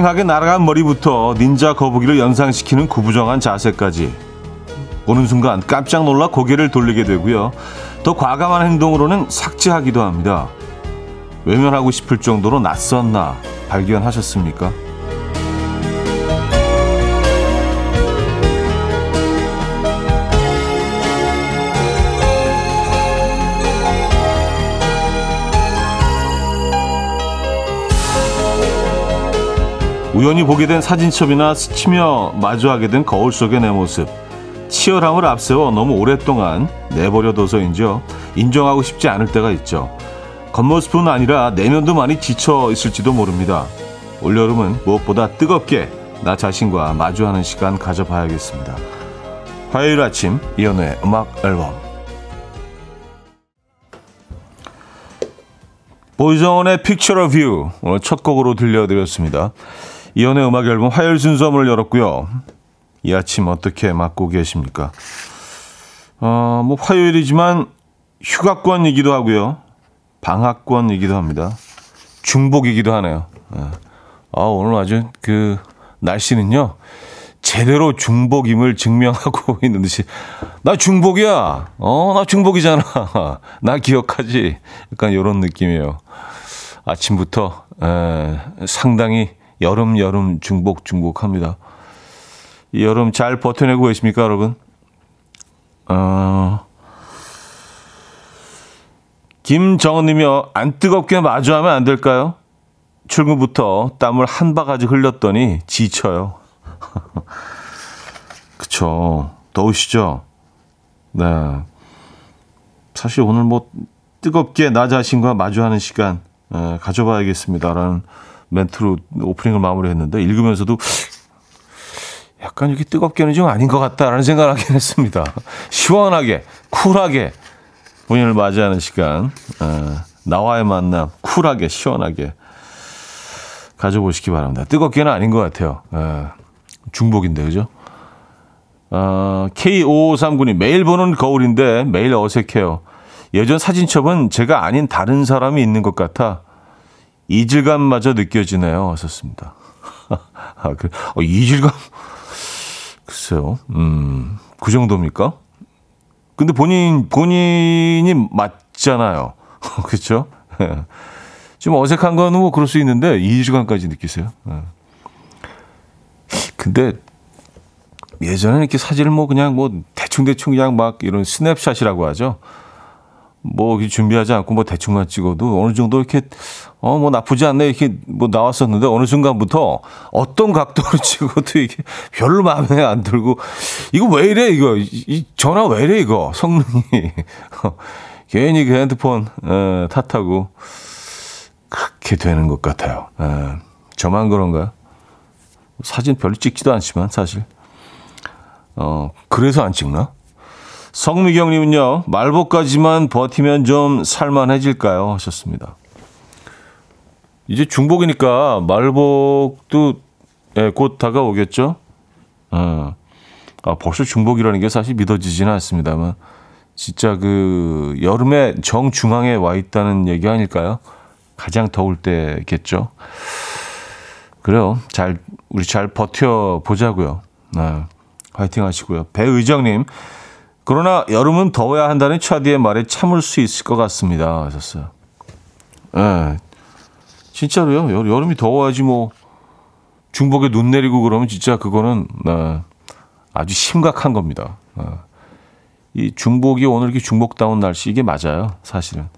휑하게 날아간 머리부터 닌자 거북이를 연상시키는 구부정한 자세까지 오는 순간 깜짝 놀라 고개를 돌리게 되고요. 더 과감한 행동으로는 삭제하기도 합니다. 외면하고 싶을 정도로 낯섰나 발견하셨습니까? 우연히 보게 된 사진첩이나 스치며 마주하게 된 거울 속의 내 모습, 치열함을 앞세워 너무 오랫동안 내버려둬서인지요, 인정하고 싶지 않을 때가 있죠. 겉모습뿐 아니라 내면도 많이 지쳐 있을지도 모릅니다. 올여름은 무엇보다 뜨겁게 나 자신과 마주하는 시간 가져봐야겠습니다. 화요일 아침 이현우의 음악 앨범, 보이정원의 Picture of You 오늘 첫 곡으로 들려드렸습니다. 이현우의 음악 앨범 화요일 순서 문을 열었고요. 이 아침 어떻게 맞고 계십니까? 뭐 화요일이지만 휴가권이기도 하고요. 방학권이기도 합니다. 중복이기도 하네요. 오늘 아주 그 날씨는요, 제대로 중복임을 증명하고 있는 듯이, 나 중복이야. 나 중복이잖아. 나 기억하지. 약간 이런 느낌이에요. 아침부터 상당히 여름 중복합니다. 여름 잘 버텨내고 계십니까, 여러분? 김정은님이요. 안 뜨겁게 마주하면 안 될까요? 출근부터 땀을 한 바가지 흘렸더니 지쳐요. 그쵸. 더우시죠? 네. 사실 오늘 뭐 뜨겁게 나 자신과 마주하는 시간 가져봐야겠습니다라는 멘트로 오프닝을 마무리했는데, 읽으면서도 약간 이렇게 뜨겁게는 좀 아닌 것 같다라는 생각을 하긴 했습니다. 시원하게, 쿨하게 본인을 맞이하는 시간, 나와의 만남, 쿨하게, 시원하게 가져보시기 바랍니다. 뜨겁게는 아닌 것 같아요. 중복인데, 그죠? K5539님, 매일 보는 거울인데 매일 어색해요. 예전 사진첩은 제가 아닌 다른 사람이 있는 것 같아 이질감마저 느껴지네요. 왔었습니다. 이질감? 글쎄요. 그 정도입니까? 근데 본인이 맞잖아요. 그렇죠? 좀 어색한 건 뭐 그럴 수 있는데 2주간까지 느끼세요. 근데 예전에 이렇게 사진을 뭐 그냥 뭐 대충 그냥 막 이런 스냅샷이라고 하죠. 뭐 준비하지 않고 뭐 대충만 찍어도 어느 정도 이렇게 뭐 나쁘지 않네 이렇게 뭐 나왔었는데, 어느 순간부터 어떤 각도로 찍어도 이게 별로 마음에 안 들고, 이거 왜 이래, 이거 이 전화 왜 이래, 이거 성능이 괜히 그 핸드폰 탓하고 그렇게 되는 것 같아요. 저만 그런가요? 사진 별로 찍지도 않지만 사실 그래서 안 찍나? 성미경님은요, 말복까지만 버티면 좀 살만해질까요? 하셨습니다. 이제 중복이니까 말복도 곧 다가오겠죠? 벌써 중복이라는 게 사실 믿어지지는 않습니다만, 진짜 그 여름의 정중앙에 와 있다는 얘기 아닐까요? 가장 더울 때겠죠? 그래요. 우리 잘 버텨보자고요. 화이팅 하시고요. 배의정님, 그러나 여름은 더워야 한다는 차디의 말에 참을 수 있을 것 같습니다. 하셨어요. 진짜로요. 여름이 더워야지 뭐 중복에 눈 내리고 그러면 진짜 그거는 아주 심각한 겁니다. 이 중복이 오늘 이렇게 중복다운 날씨, 이게 맞아요. 사실은.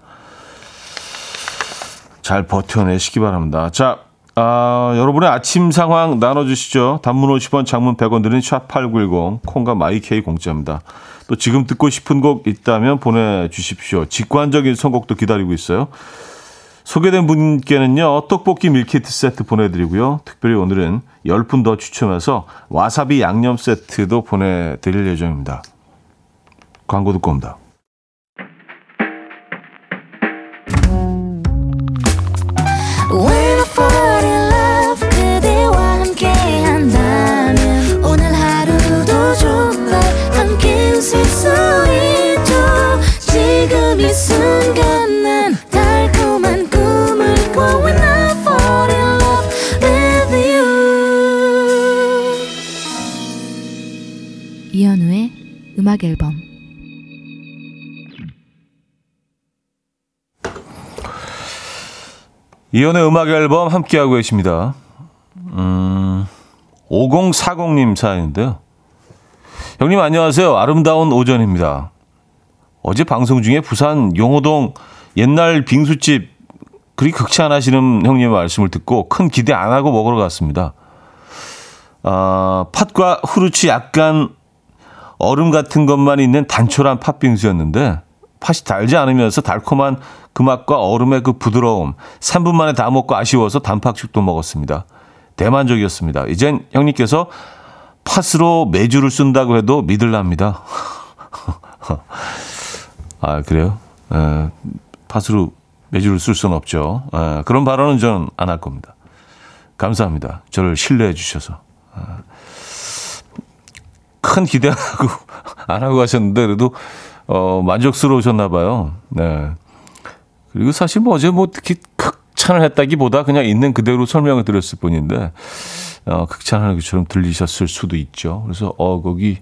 잘 버텨내시기 바랍니다. 자, 여러분의 아침 상황 나눠주시죠. 단문 50원, 장문 100원 드린 샵8910, 콩과 마이케이 공짜입니다. 또 지금 듣고 싶은 곡 있다면 보내주십시오. 직관적인 선곡도 기다리고 있어요. 소개된 분께는요, 떡볶이 밀키트 세트 보내드리고요. 특별히 오늘은 10분 더 추첨해서 와사비 양념 세트도 보내드릴 예정입니다. 광고 듣고 옵니다. 달콤한 꿈을 꾸어 When I fall in love with you. 음악 앨범. 이연의 음악 앨범 함께하고 계십니다. 5040님 사연인데요. 형님 안녕하세요. 아름다운 오전입니다. 어제 방송 중에 부산 용호동 옛날 빙수집 그리 극찬하시는 형님의 말씀을 듣고 큰 기대 안 하고 먹으러 갔습니다. 팥과 후르츠 약간 얼음 같은 것만 있는 단촐한 팥빙수였는데 팥이 달지 않으면서 달콤한 그 맛과 얼음의 그 부드러움 3분 만에 다 먹고 아쉬워서 단팥죽도 먹었습니다. 대만족이었습니다. 이젠 형님께서 팥으로 메주를 쓴다고 해도 믿을랍니다. 아 그래요? 팥으로 메주를 쓸 수는 없죠. 그런 발언은 저는 안 할 겁니다. 감사합니다. 저를 신뢰해 주셔서. 큰 기대하고 안 하고 가셨는데 그래도 만족스러우셨나 봐요. 네. 그리고 사실 뭐 어제 뭐 특히 극찬을 했다기보다 그냥 있는 그대로 설명을 드렸을 뿐인데 극찬하는 것처럼 들리셨을 수도 있죠. 그래서 거기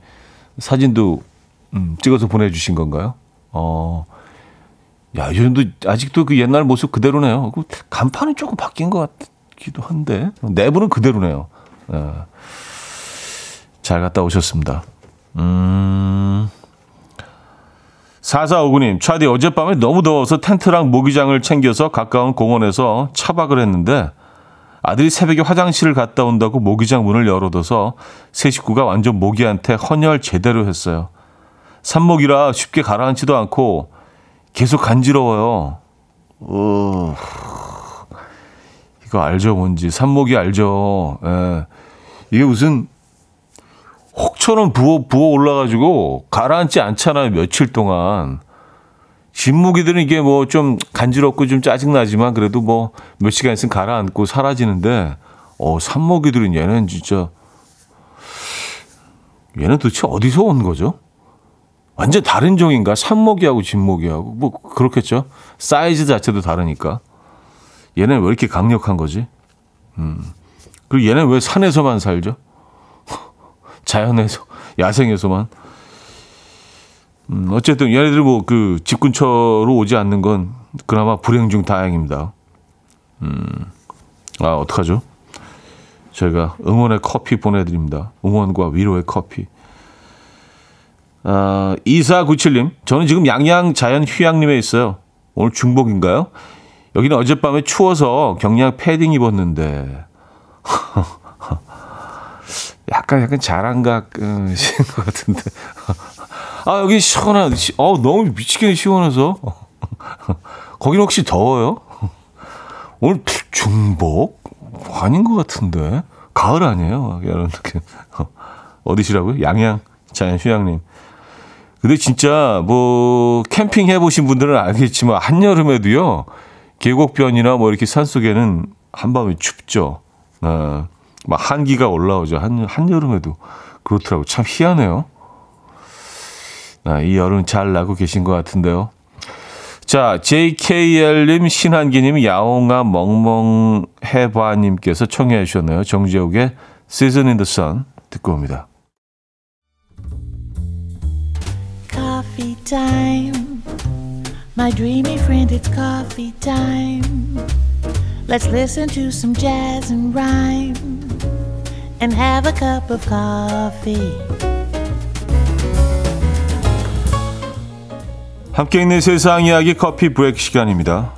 사진도 찍어서 보내주신 건가요? 야, 요즘도 아직도 그 옛날 모습 그대로네요. 간판은 조금 바뀐 것 같기도 한데 내부는 그대로네요. 잘 갔다 오셨습니다. 4459님, 차디 어젯밤에 너무 더워서 텐트랑 모기장을 챙겨서 가까운 공원에서 차박을 했는데 아들이 새벽에 화장실을 갔다 온다고 모기장 문을 열어둬서 새 식구가 완전 모기한테 헌혈 제대로 했어요. 산모기라 쉽게 가라앉지도 않고 계속 간지러워요. 이거 알죠, 뭔지. 산모기 알죠. 예. 이게 무슨 혹처럼 부어 올라가지고 가라앉지 않잖아요. 며칠 동안. 진무기들은 이게 뭐 좀 간지럽고 좀 짜증나지만 그래도 뭐 몇 시간 있으면 가라앉고 사라지는데 산모기들은 얘는 진짜 얘는 도대체 어디서 온 거죠? 완전 다른 종인가? 산모기하고 진모기하고 뭐 그렇겠죠. 사이즈 자체도 다르니까. 얘는 왜 이렇게 강력한 거지? 그리고 얘는 왜 산에서만 살죠? 자연에서, 야생에서만. 어쨌든 얘네들 뭐 그 집 근처로 오지 않는 건 그나마 불행 중 다행입니다. 아 어떡하죠? 저희가 응원의 커피 보내드립니다. 응원과 위로의 커피. 2497님, 저는 지금 양양 자연 휴양림에 있어요. 오늘 중복인가요? 여기는 어젯밤에 추워서 경량 패딩 입었는데 약간 자랑각인 것 같은데 아 여기 시원한 너무 미치게 시원해서 거긴 혹시 더워요? 오늘 중복? 아닌 것 같은데 가을 아니에요? 이런 느낌. 어디시라고요? 양양 자연 휴양림. 근데 진짜 뭐 캠핑 해보신 분들은 알겠지만 한여름에도요 계곡변이나 뭐 이렇게 산속에는 한밤에 춥죠. 막 한기가 올라오죠. 한여름에도 그렇더라고요. 참 희한해요. 이 여름 잘 나고 계신 것 같은데요. 자, JKL님, 신한기님, 야옹아 멍멍해봐님께서 청해 주셨네요. 정재욱의 Season in the Sun 듣고 옵니다. Coffee time. My dreamy friend, it's coffee time. Let's listen to some jazz and rhyme and have a cup of coffee. 함께 있는 세상 이야기 커피 브레이크 시간입니다.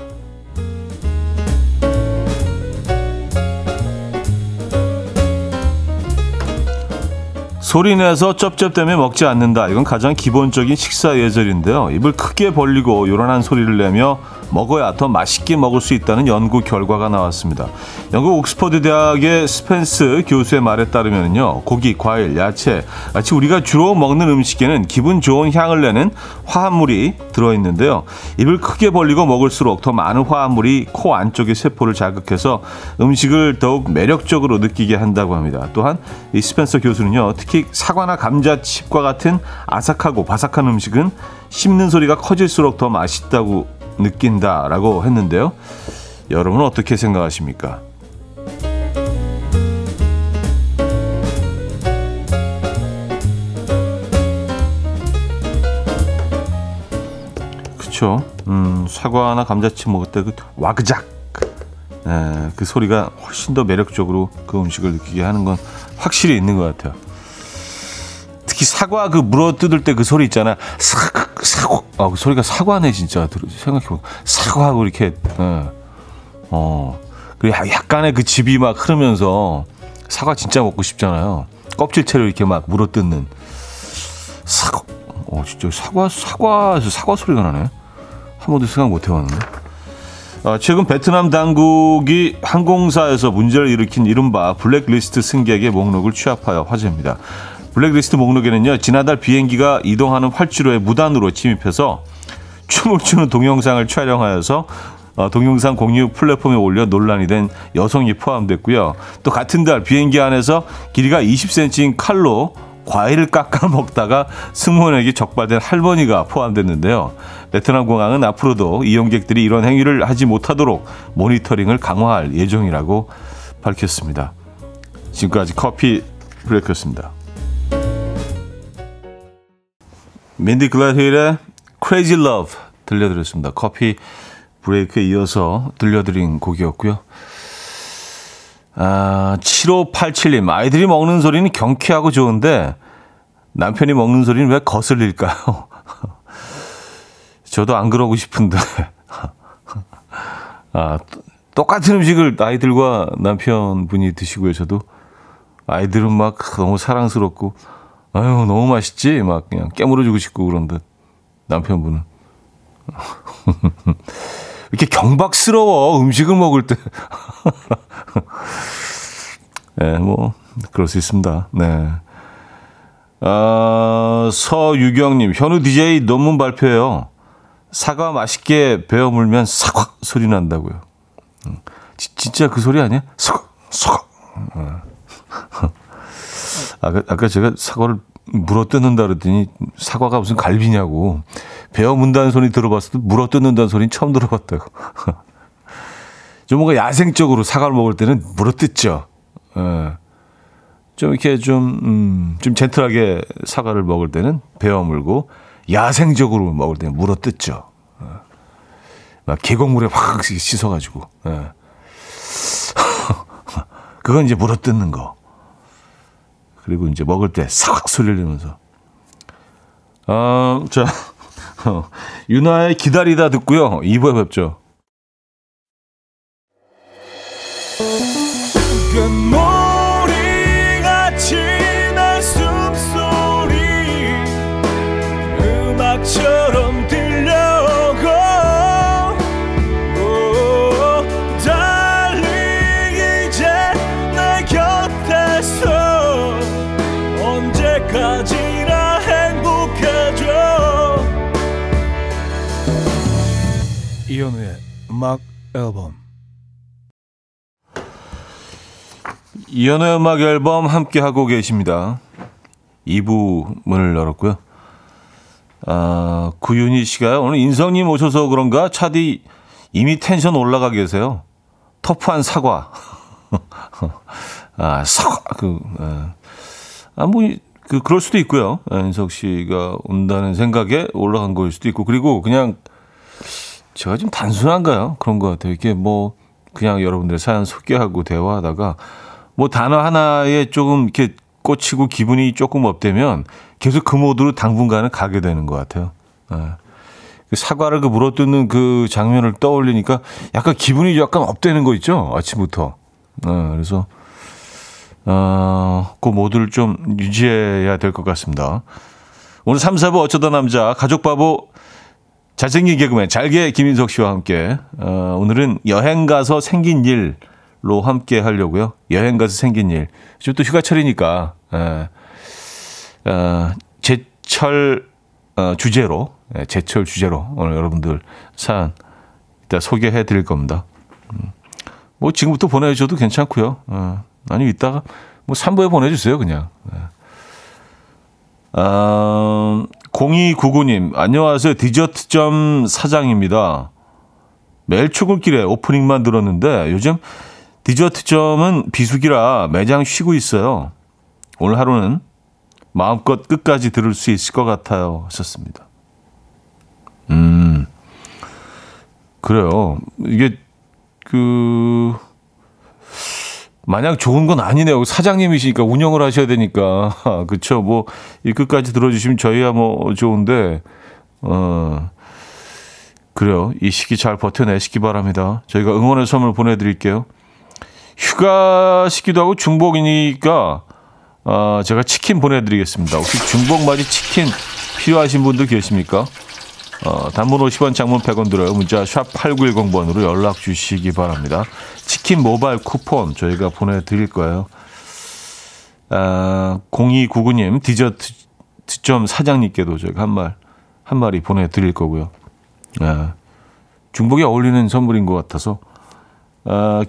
소리내서 쩝쩝대며 먹지 않는다. 이건 가장 기본적인 식사 예절인데요. 입을 크게 벌리고 요란한 소리를 내며 먹어야 더 맛있게 먹을 수 있다는 연구 결과가 나왔습니다. 영국 옥스퍼드 대학의 스펜스 교수의 말에 따르면요. 고기, 과일, 야채, 마치 우리가 주로 먹는 음식에는 기분 좋은 향을 내는 화합물이 들어있는데요. 입을 크게 벌리고 먹을수록 더 많은 화합물이 코 안쪽의 세포를 자극해서 음식을 더욱 매력적으로 느끼게 한다고 합니다. 또한 이 스펜서 교수는요. 특히 사과나 감자칩과 같은 아삭하고 바삭한 음식은 씹는 소리가 커질수록 더 맛있다고 느낀다라고 했는데요. 여러분은 어떻게 생각하십니까? 그렇죠. 사과나 감자칩 먹을 때 그 와그작 그 소리가 훨씬 더 매력적으로 그 음식을 느끼게 하는 건 확실히 있는 것 같아요. 특히 사과 그 물어 뜯을 때 그 소리 있잖아. 그 소리가 사과네 진짜. 생각해보면 사과하고 이렇게 그리고 약간의 그 즙이 막 흐르면서 사과 진짜 먹고 싶잖아요. 껍질채로 이렇게 막 물어 뜯는 사과. 진짜 사과에서 사과 소리가 나네. 한 번도 생각 못 해봤는데. 최근 베트남 당국이 항공사에서 문제를 일으킨 이른바 블랙리스트 승객의 목록을 취합하여 화제입니다. 블랙리스트 목록에는요, 지난달 비행기가 이동하는 활주로에 무단으로 침입해서 춤을 추는 동영상을 촬영하여서 동영상 공유 플랫폼에 올려 논란이 된 여성이 포함됐고요. 또 같은 달 비행기 안에서 길이가 20cm인 칼로 과일을 깎아 먹다가 승무원에게 적발된 할머니가 포함됐는데요. 베트남 공항은 앞으로도 이용객들이 이런 행위를 하지 못하도록 모니터링을 강화할 예정이라고 밝혔습니다. 지금까지 커피 브레이크였습니다. 민디 글래힐의 Crazy Love 들려드렸습니다. 커피 브레이크에 이어서 들려드린 곡이었고요. 7587님, 아이들이 먹는 소리는 경쾌하고 좋은데 남편이 먹는 소리는 왜 거슬릴까요? 저도 안 그러고 싶은데. 똑같은 음식을 아이들과 남편분이 드시고요. 저도 아이들은 막 너무 사랑스럽고 아유 너무 맛있지 막 그냥 깨물어주고 싶고 그런데 남편분은 이렇게 경박스러워 음식을 먹을 때. 네, 뭐 그럴 수 있습니다. 네. 서유경님, 현우 DJ 논문 발표해요. 사과 맛있게 베어 물면 사각 소리 난다고요. 진짜 그 소리 아니야? 사각. 아까 제가 사과를 물어뜯는다 그랬더니 사과가 무슨 갈비냐고. 베어 문다는 소리 들어봤어도 물어 뜯는다는 소리는 처음 들어봤다고. 좀 뭔가 야생적으로 사과를 먹을 때는 물어 뜯죠. 좀 이렇게 좀 젠틀하게 사과를 먹을 때는 베어 물고 야생적으로 먹을 때는 물어 뜯죠. 막 계곡물에 확 씻어가지고. 그건 이제 물어 뜯는 거. 그리고 이제 먹을 때 사각 소리를 내면서. 자. 유나의 기다리다 듣고요. 2부에 뵙죠. 금오리같이 날 숨소리 음악처럼 들려오고 달리 이제 내 곁에서 언제까지 이현우의 음악 앨범. 이현우의 음악 앨범 함께하고 계십니다. 2부 문을 열었고요. 구윤희 씨가요. 오늘 인성님 오셔서 그런가 차디 이미 텐션 올라가 계세요. 터프한 사과. 사과. 그럴 수도 있고요. 인석 씨가 온다는 생각에 올라간 걸 수도 있고. 그리고 그냥 제가 좀 단순한가요? 그런 것 같아요. 이게 뭐 그냥 여러분들의 사연 소개하고 대화하다가 뭐 단어 하나에 조금 이렇게 꽂히고 기분이 조금 업되면 계속 그 모드로 당분간은 가게 되는 것 같아요. 사과를 그 물어뜯는 그 장면을 떠올리니까 약간 기분이 약간 업되는 거 있죠? 아침부터. 그래서 그 모드를 좀 유지해야 될 것 같습니다. 오늘 3, 4부 어쩌다 남자 가족바보 잘생긴 개그맨 잘게 김인석 씨와 함께 오늘은 여행가서 생긴 일로 함께 하려고요. 여행가서 생긴 일. 지금 또 휴가철이니까 제철 주제로 오늘 여러분들 사연 이따 소개해 드릴 겁니다. 뭐 지금부터 보내주셔도 괜찮고요. 아니면 이따가 뭐 3부에 보내주세요 그냥. 0299님, 안녕하세요. 디저트점 사장입니다. 매일 출근길에 오프닝만 들었는데 요즘 디저트점은 비수기라 매장 쉬고 있어요. 오늘 하루는 마음껏 끝까지 들을 수 있을 것 같아요. 하셨습니다. 그래요. 이게 그 만약 좋은 건 아니네요. 사장님이시니까 운영을 하셔야 되니까 그렇죠. 뭐 이 끝까지 들어주시면 저희야 뭐 좋은데 그래요. 이 시기 잘 버텨내시기 바랍니다. 저희가 응원의 선물 보내드릴게요. 휴가 시기도 하고 중복이니까 제가 치킨 보내드리겠습니다. 혹시 중복맞이 치킨 필요하신 분들 계십니까? 단문 50원, 장문 100원 들어요. 문자 샵 8910번으로 연락 주시기 바랍니다. 치킨 모바일 쿠폰 저희가 보내드릴 거예요. 0299님 디저트점 사장님께도 저희가 한 마리 보내드릴 거고요. 중복에 어울리는 선물인 것 같아서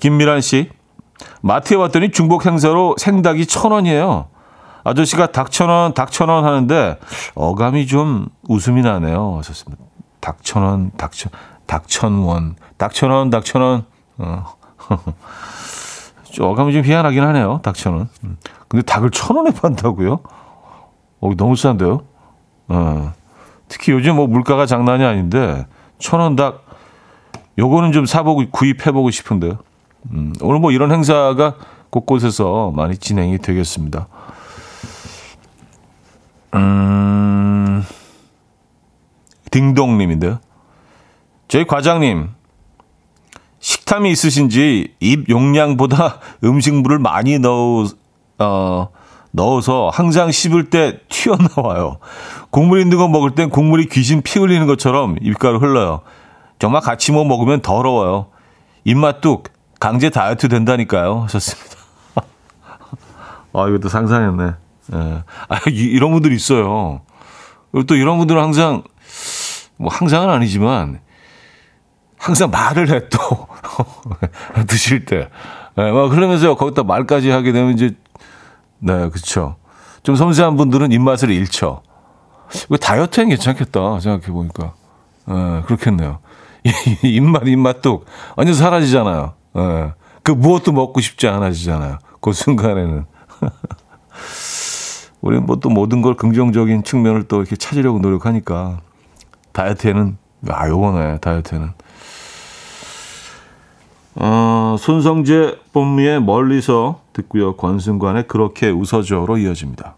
김미란 씨 마트에 왔더니 중복 행사로 생닭이 1,000원이에요. 아저씨가 닭 1,000원 하는데 어감이 좀 웃음이 나네요. 좋습니다. 닭 1,000원. 어감이 좀 희한하긴 하네요. 닭 1,000원. 근데 닭을 1,000원에 판다고요? 너무 싼데요? 특히 요즘 뭐 물가가 장난이 아닌데 1,000원 닭 요거는 좀 사보고 구입해보고 싶은데요. 오늘 뭐 이런 행사가 곳곳에서 많이 진행이 되겠습니다. 딩동님인데요. 저희 과장님 식탐이 있으신지 입 용량보다 음식물을 많이 넣어서 항상 씹을 때 튀어나와요. 국물 있는 거 먹을 땐 국물이 귀신 피 흘리는 것처럼 입가로 흘러요. 정말 같이 뭐 먹으면 더러워요. 입맛 뚝 강제 다이어트 된다니까요. 하셨습니다. 이것도 상상했네. 예. 이런 분들 있어요. 그리고 또 이런 분들은 항상 뭐 항상은 아니지만 항상 말을 해 또 드실 때. 예, 막 그러면서 거기다 말까지 하게 되면 이제 네, 그렇죠. 좀 섬세한 분들은 입맛을 잃죠. 왜 다이어트엔 괜찮겠다 생각해 보니까. 예, 그렇겠네요. 입맛도 완전 사라지잖아요. 예. 그 무엇도 먹고 싶지 않아지잖아요. 그 순간에는. 우리는 뭐 또 모든 걸 긍정적인 측면을 또 이렇게 찾으려고 노력하니까 다이어트에는 요거네 다이어트에는 손성재 뽐미의 멀리서 듣고요. 권승관의 그렇게 웃어줘로 이어집니다.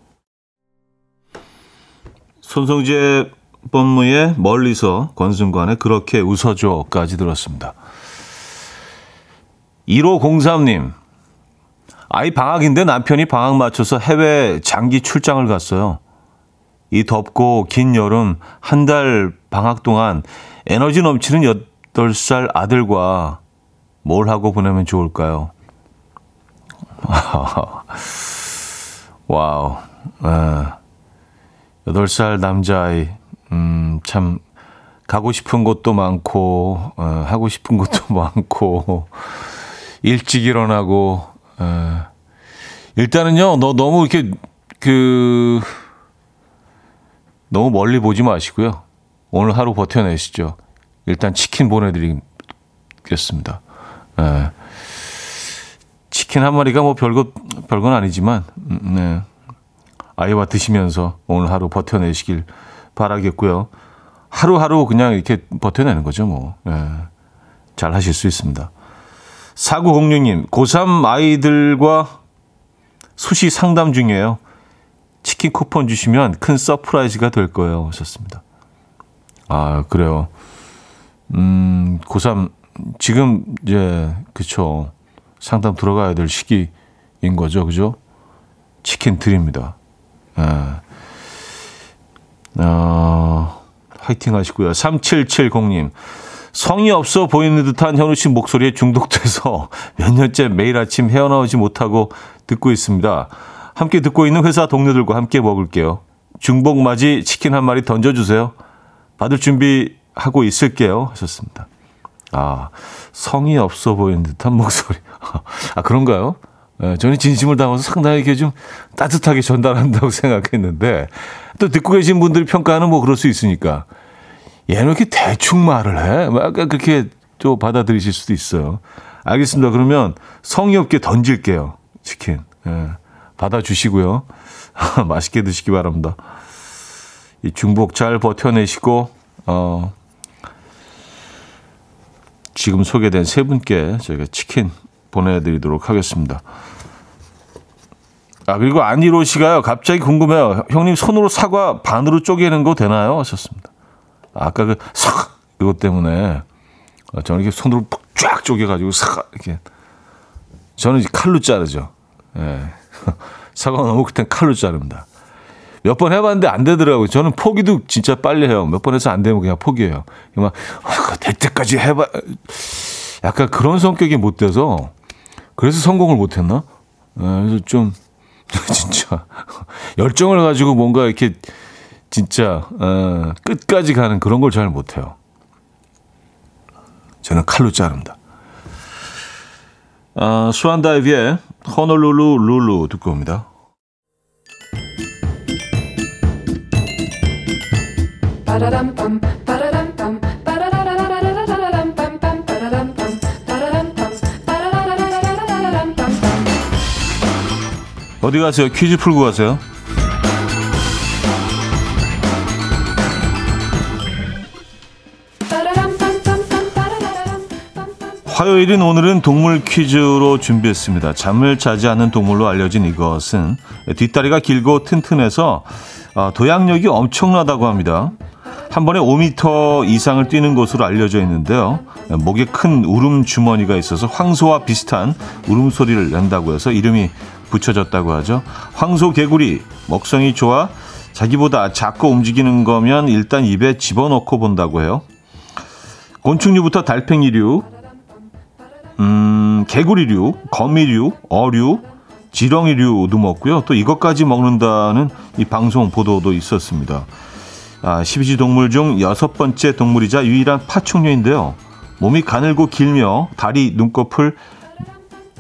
손성재 뽐미의 멀리서 권승관의 그렇게 웃어줘까지 들었습니다. 1503님 아이 방학인데 남편이 방학 맞춰서 해외 장기 출장을 갔어요. 이 덥고 긴 여름 한 달 방학 동안 에너지 넘치는 8살 아들과 뭘 하고 보내면 좋을까요? 와우. 8살 남자아이. 참 가고 싶은 곳도 많고 하고 싶은 것도 많고 일찍 일어나고 일단은요, 너무 이렇게, 너무 멀리 보지 마시고요. 오늘 하루 버텨내시죠. 일단 치킨 보내드리겠습니다. 예. 치킨 한 마리가 뭐 별건 아니지만, 네. 아이와 드시면서 오늘 하루 버텨내시길 바라겠고요. 하루하루 그냥 이렇게 버텨내는 거죠, 뭐. 예. 잘 하실 수 있습니다. 4906님, 고3 아이들과 수시 상담 중이에요. 치킨 쿠폰 주시면 큰 서프라이즈가 될 거예요. 하셨습니다. 그래요. 고3, 지금 이제, 그쵸. 상담 들어가야 될 시기인 거죠. 그죠? 치킨 드립니다. 예. 화이팅 하시고요. 3770님. 성의 없어 보이는 듯한 현우 씨 목소리에 중독돼서 몇 년째 매일 아침 헤어나오지 못하고 듣고 있습니다. 함께 듣고 있는 회사 동료들과 함께 먹을게요. 중복 맞이 치킨 한 마리 던져주세요. 받을 준비하고 있을게요. 하셨습니다. 성의 없어 보이는 듯한 목소리. 그런가요? 저는 진심을 담아서 상당히 이렇게 좀 따뜻하게 전달한다고 생각했는데 또 듣고 계신 분들 평가는 뭐 그럴 수 있으니까. 얘는 이렇게 대충 말을 해? 막 그렇게 또 받아들이실 수도 있어요. 알겠습니다. 그러면 성의 없게 던질게요. 치킨. 예. 받아주시고요. 맛있게 드시기 바랍니다. 이 중복 잘 버텨내시고, 지금 소개된 세 분께 저희가 치킨 보내드리도록 하겠습니다. 아, 그리고 안희로 씨가요. 갑자기 궁금해요. 형님 손으로 사과 반으로 쪼개는 거 되나요? 하셨습니다. 아까 그 삭 이것 때문에 저는 이렇게 손으로 쫙 쪼개가지고 삭 이렇게 저는 칼로 자르죠. 예. 사과 너무 그땐 칼로 자릅니다. 몇 번 해봤는데 안 되더라고요. 저는 포기도 진짜 빨리 해요. 몇 번 해서 안 되면 그냥 포기해요. 막 될 때까지 해봐. 약간 그런 성격이 못 돼서 그래서 성공을 못 했나? 그래서 좀 진짜 열정을 가지고 뭔가 이렇게 진짜 끝까지 가는 그런 걸 잘 못 해요. 저는 칼로 자릅니다. 수완다이비의 호놀룰루 룰루 듣고 옵니다. 어디 가세요? 퀴즈 풀고 가세요. 화요일인 오늘은 동물 퀴즈로 준비했습니다. 잠을 자지 않는 동물로 알려진 이것은 뒷다리가 길고 튼튼해서 도약력이 엄청나다고 합니다. 한 번에 5m 이상을 뛰는 것으로 알려져 있는데요. 목에 큰 울음주머니가 있어서 황소와 비슷한 울음소리를 낸다고 해서 이름이 붙여졌다고 하죠. 황소개구리, 먹성이 좋아 자기보다 작고 움직이는 거면 일단 입에 집어넣고 본다고 해요. 곤충류부터 달팽이류, 개구리류, 거미류, 어류, 지렁이류도 먹고요. 또 이것까지 먹는다는 이 방송 보도도 있었습니다. 12지 동물 중 6번째 동물이자 유일한 파충류인데요. 몸이 가늘고 길며 다리, 눈꺼풀,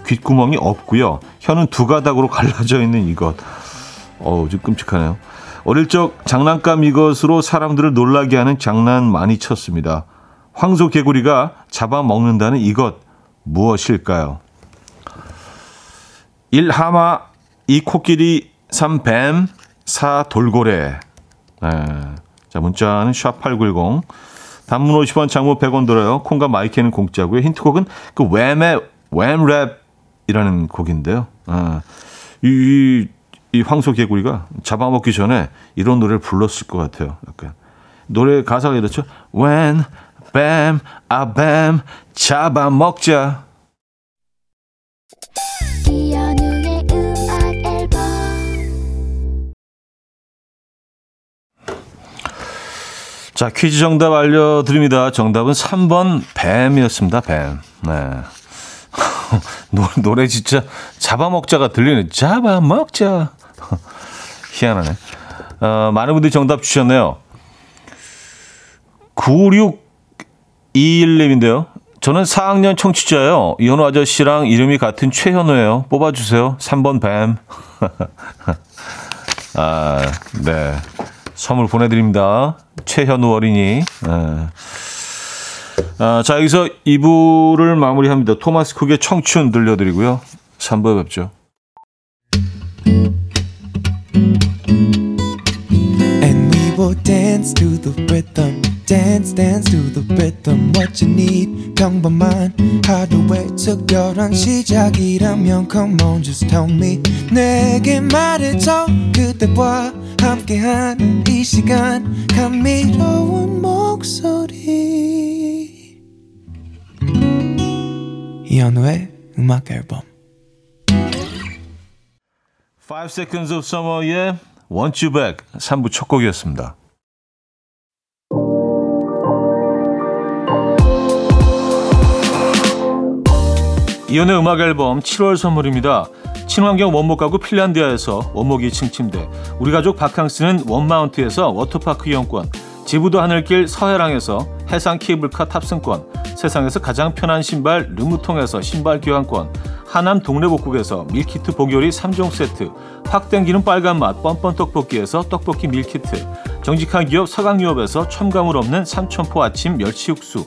귓구멍이 없고요. 혀는 두 가닥으로 갈라져 있는 이것. 어우, 좀 끔찍하네요. 어릴 적 장난감 이것으로 사람들을 놀라게 하는 장난 많이 쳤습니다. 황소개구리가 잡아먹는다는 이것 무엇일까요? 1. 하마, 2. 코끼리, 3. 뱀, 4. 돌고래. 네. 자, 문자는 샵8910 단문 50원, 장문 100원 들어요. 콩과 마이키는 공짜고요. 힌트곡은 그 웸의 웸랩이라는 곡인데요. 이 황소개구리가 잡아먹기 전에 이런 노래를 불렀을 것 같아요. 약간. 노래 가사가 이렇죠. When, 뱀, 아 뱀, 잡아먹자. 자, 퀴즈 정답 알려드립니다. 정답은 3번 뱀이었습니다. 뱀. 네. 노래 진짜 잡아먹자가 들리네. 잡아먹자. 희한하네. 많은 분들이 정답 주셨네요. 9621님인데요. 저는 4학년 청취자예요. 이현우 아저씨랑 이름이 같은 최현우예요. 뽑아주세요. 3번 뱀. 아, 네. 선물 보내드립니다. 최현우 어린이. 자, 여기서 2부를 마무리합니다. 토마스 쿡의 청춘 들려드리고요. 3부에 뵙죠. And we will dance to the rhythm. Dance, dance to the rhythm. What you need, 평범한 하루의 특별한 시작이라면 Come on, just tell me. 내게 말해줘. 그대와 함께한 이 시간 감미로운 목소리 이현우의 음악 앨범 5 Seconds of Summer의 Want You Back 3부 첫 곡이었습니다. 이현우의 음악 앨범 7월 선물입니다. 친환경 원목 가구 핀란디아에서 원목 2층 침대, 우리 가족 바캉스는 원마운트에서 워터파크 이용권, 지부도 하늘길 서해랑에서 해상 케이블카 탑승권, 세상에서 가장 편한 신발 르무통에서 신발 교환권, 하남 동래복국에서 밀키트 복요리 3종 세트, 확 땡기는 빨간맛 뻔뻔 떡볶이에서 떡볶이 밀키트, 정직한 기업 서강유업에서 첨가물 없는 삼천포 아침 멸치육수,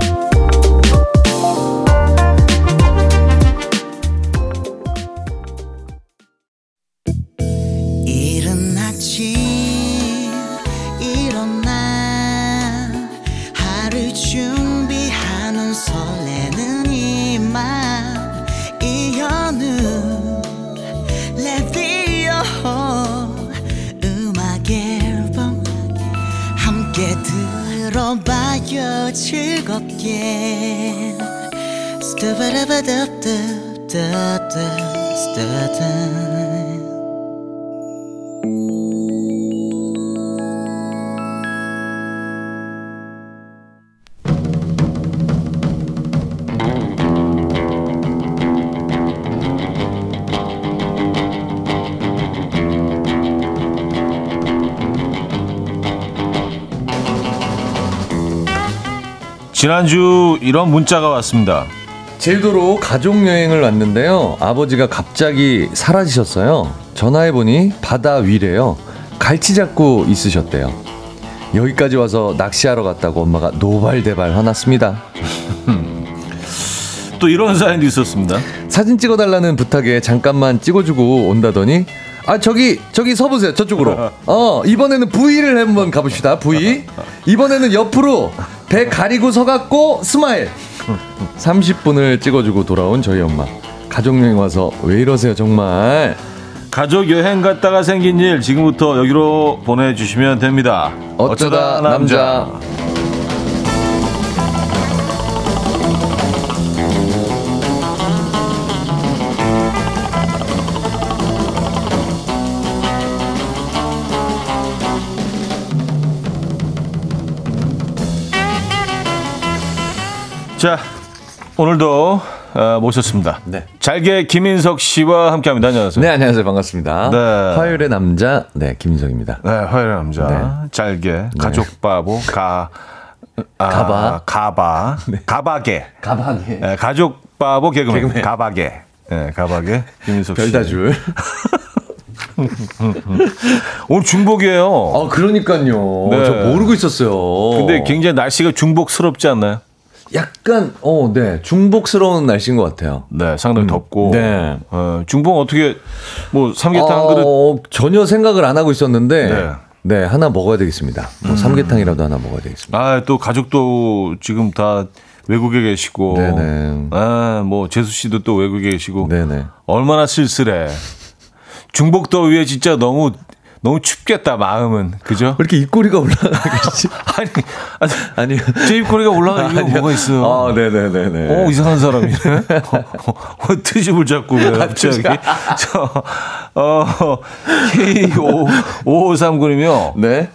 들어봐요 즐겁게 지난주 이런 문자가 왔습니다. 제주도로 가족여행을 왔는데요. 아버지가 갑자기 사라지셨어요. 전화해보니 바다 위래요. 갈치 잡고 있으셨대요. 여기까지 와서 낚시하러 갔다고 엄마가 노발대발 화났습니다. 또 이런 사연도 있었습니다. 사진 찍어달라는 부탁에 잠깐만 찍어주고 온다더니 아 저기 서보세요. 저쪽으로. 이번에는 V를 한번 가봅시다. V. 이번에는 옆으로 배 가리고 서갖고 스마일. 30분을 찍어주고 돌아온 저희 엄마. 가족여행 와서 왜 이러세요 정말. 가족여행 갔다가 생긴 일 지금부터 여기로 보내주시면 됩니다. 어쩌다 남자. 자, 오늘도 모셨습니다. 네. 잘게 김인석 씨와 함께합니다. 안녕하세요. 네, 안녕하세요. 반갑습니다. 네. 화요일의 남자, 네, 김인석입니다. 네, 화요일의 남자, 네. 잘게 네. 가족바보 가바게, 네, 가족바보 개그맨 가바게, 네, 가바게 김인석 씨. 별다줄. 오늘 중복이에요. 아, 그러니까요. 네. 저 모르고 있었어요. 근데 굉장히 날씨가 중복스럽지 않나요? 약간 네 중복스러운 날씨인 것 같아요. 네, 상당히 덥고. 네. 중복 어떻게 뭐 삼계탕 한 그릇 전혀 생각을 안 하고 있었는데, 네 하나 먹어야 되겠습니다. 뭐 삼계탕이라도 하나 먹어야 되겠습니다. 아, 또 가족도 지금 다 외국에 계시고, 네네. 아, 뭐 재수 씨도 또 외국에 계시고, 네네. 얼마나 쓸쓸해. 중복 더위에 진짜 너무 춥겠다 마음은. 그죠? 왜 이렇게 입꼬리가 올라가겠지? 아니 제 입꼬리가 올라가는 이유가 뭐가 있어요? 아, 네네네네. 이상한 사람이네. 트집을 잡고 그래요, 갑자기. K5539님이요. 네.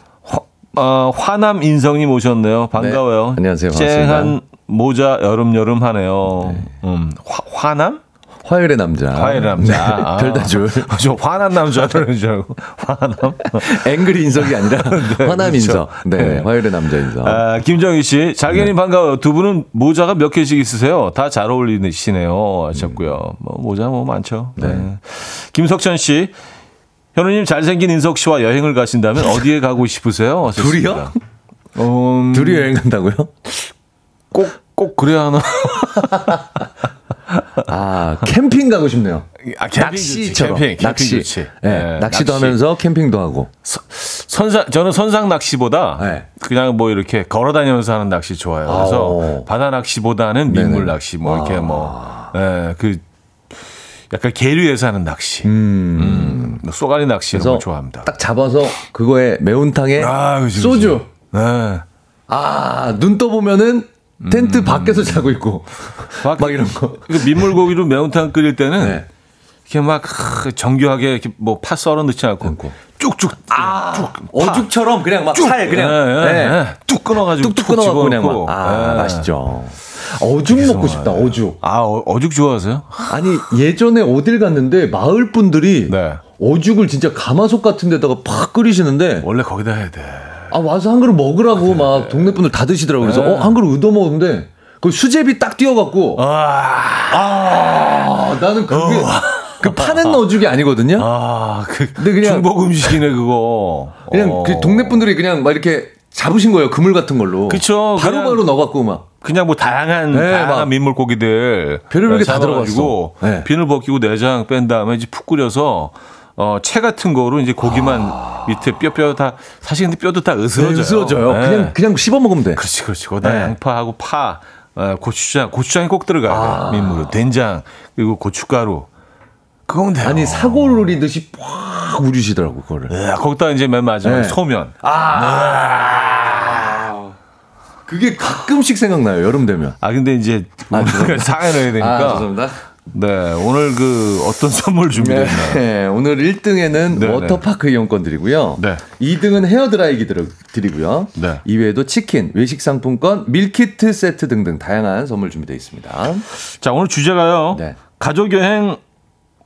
화남 인성님 오셨네요. 반가워요. 네. 안녕하세요. 반갑습니다. 쨍한 모자 여름 하네요. 네. 화남? 화요일의 남자. 네, 별다줄. 저 화난 남자라는 줄 알고. 화남. 앵그리 인석이 아니라 네, 화남 인석. 그렇죠. 네, 화요일의 남자 인석. 아, 김정희 씨, 자기님 네. 반가워요. 두 분은 모자가 몇 개씩 있으세요? 다 잘 어울리시네요. 하셨고요. 뭐 모자 뭐 많죠. 네. 네. 김석천 씨, 현우님 잘생긴 인석 씨와 여행을 가신다면 어디에 가고 싶으세요? 둘이요? 둘이 여행 간다고요? 꼭 그래야 하나. 아, 캠핑 가고 싶네요. 아, 낚시처럼. 캠핑 좋지. 네, 낚시도 하면서 캠핑도 하고. 저는 선상 낚시보다 네. 그냥 뭐 이렇게 걸어다니면서 하는 낚시 좋아요. 그래서 바다 낚시보다는 민물 네네. 낚시 뭐 이렇게 그 약간 계류에서 하는 낚시. 쏘가리 낚시 이런 거 좋아합니다. 딱 잡아서 그거에 매운탕에 그치. 소주. 네. 아, 눈 떠 보면은 텐트 밖에서 자고 있고 막 이런 거. 민물고기로 매운탕 끓일 때는 네. 이렇게 막 정교하게 이렇게 뭐 파 썰어 넣지 않고 쭉쭉 어죽처럼 그냥 막 살 그냥 뚝 끊어가지고 뚝 집어넣고. 그냥 막. 아, 맛있죠. 어죽 먹고 싶다. 어죽. 아, 어죽 좋아하세요? 아니, 예전에 어딜 갔는데 마을 분들이 네. 어죽을 진짜 가마솥 같은 데다가 팍 끓이시는데 원래 거기다 해야 돼. 아, 와서 한 그릇 먹으라고 네. 막 동네 분들 다 드시더라고요. 그래서 네. 한 그릇 얻어 먹었는데 그 수제비 딱 띄어갖고 나는 그게 그 파는 어죽이 아니거든요. 아, 그 중복 음식이네 그거. 그냥 그 동네 분들이 그냥 막 이렇게 잡으신 거예요. 그물 같은 걸로. 그렇죠. 바로바로 넣어갖고 막. 그냥 뭐 다양한 민물고기들 별의별 게 다 들어가지고 네. 비늘 벗기고 내장 뺀 다음에 이제 푹 끓여서 채 같은 거로 이제 고기만 밑에 뼈 다 사실 근데 뼈도 다 으스러져요. 네, 으스러져요. 네. 그냥 씹어 먹으면 돼. 그렇지, 그렇지. 거기다 네. 양파하고 파, 고추장이 꼭 들어가요. 민물로 된장 그리고 고춧가루. 그건 돼요. 아니 사골놀이듯이 팍 우리시더라고 그거를. 네, 거기다 이제 맨 마지막에 네. 소면. 그게 가끔씩 생각나요 여름 되면. 아 근데 이제 사과해야 되니까. 아, 죄송합니다. 네 오늘 그 어떤 선물 준비됐나요? 네, 오늘 1등에는 네네. 워터파크 이용권 드리고요. 네. 2등은 헤어드라이기 드리고요. 네. 이외에도 치킨, 외식 상품권, 밀키트 세트 등등 다양한 선물 준비되어 있습니다. 자 오늘 주제가요. 네. 가족 여행.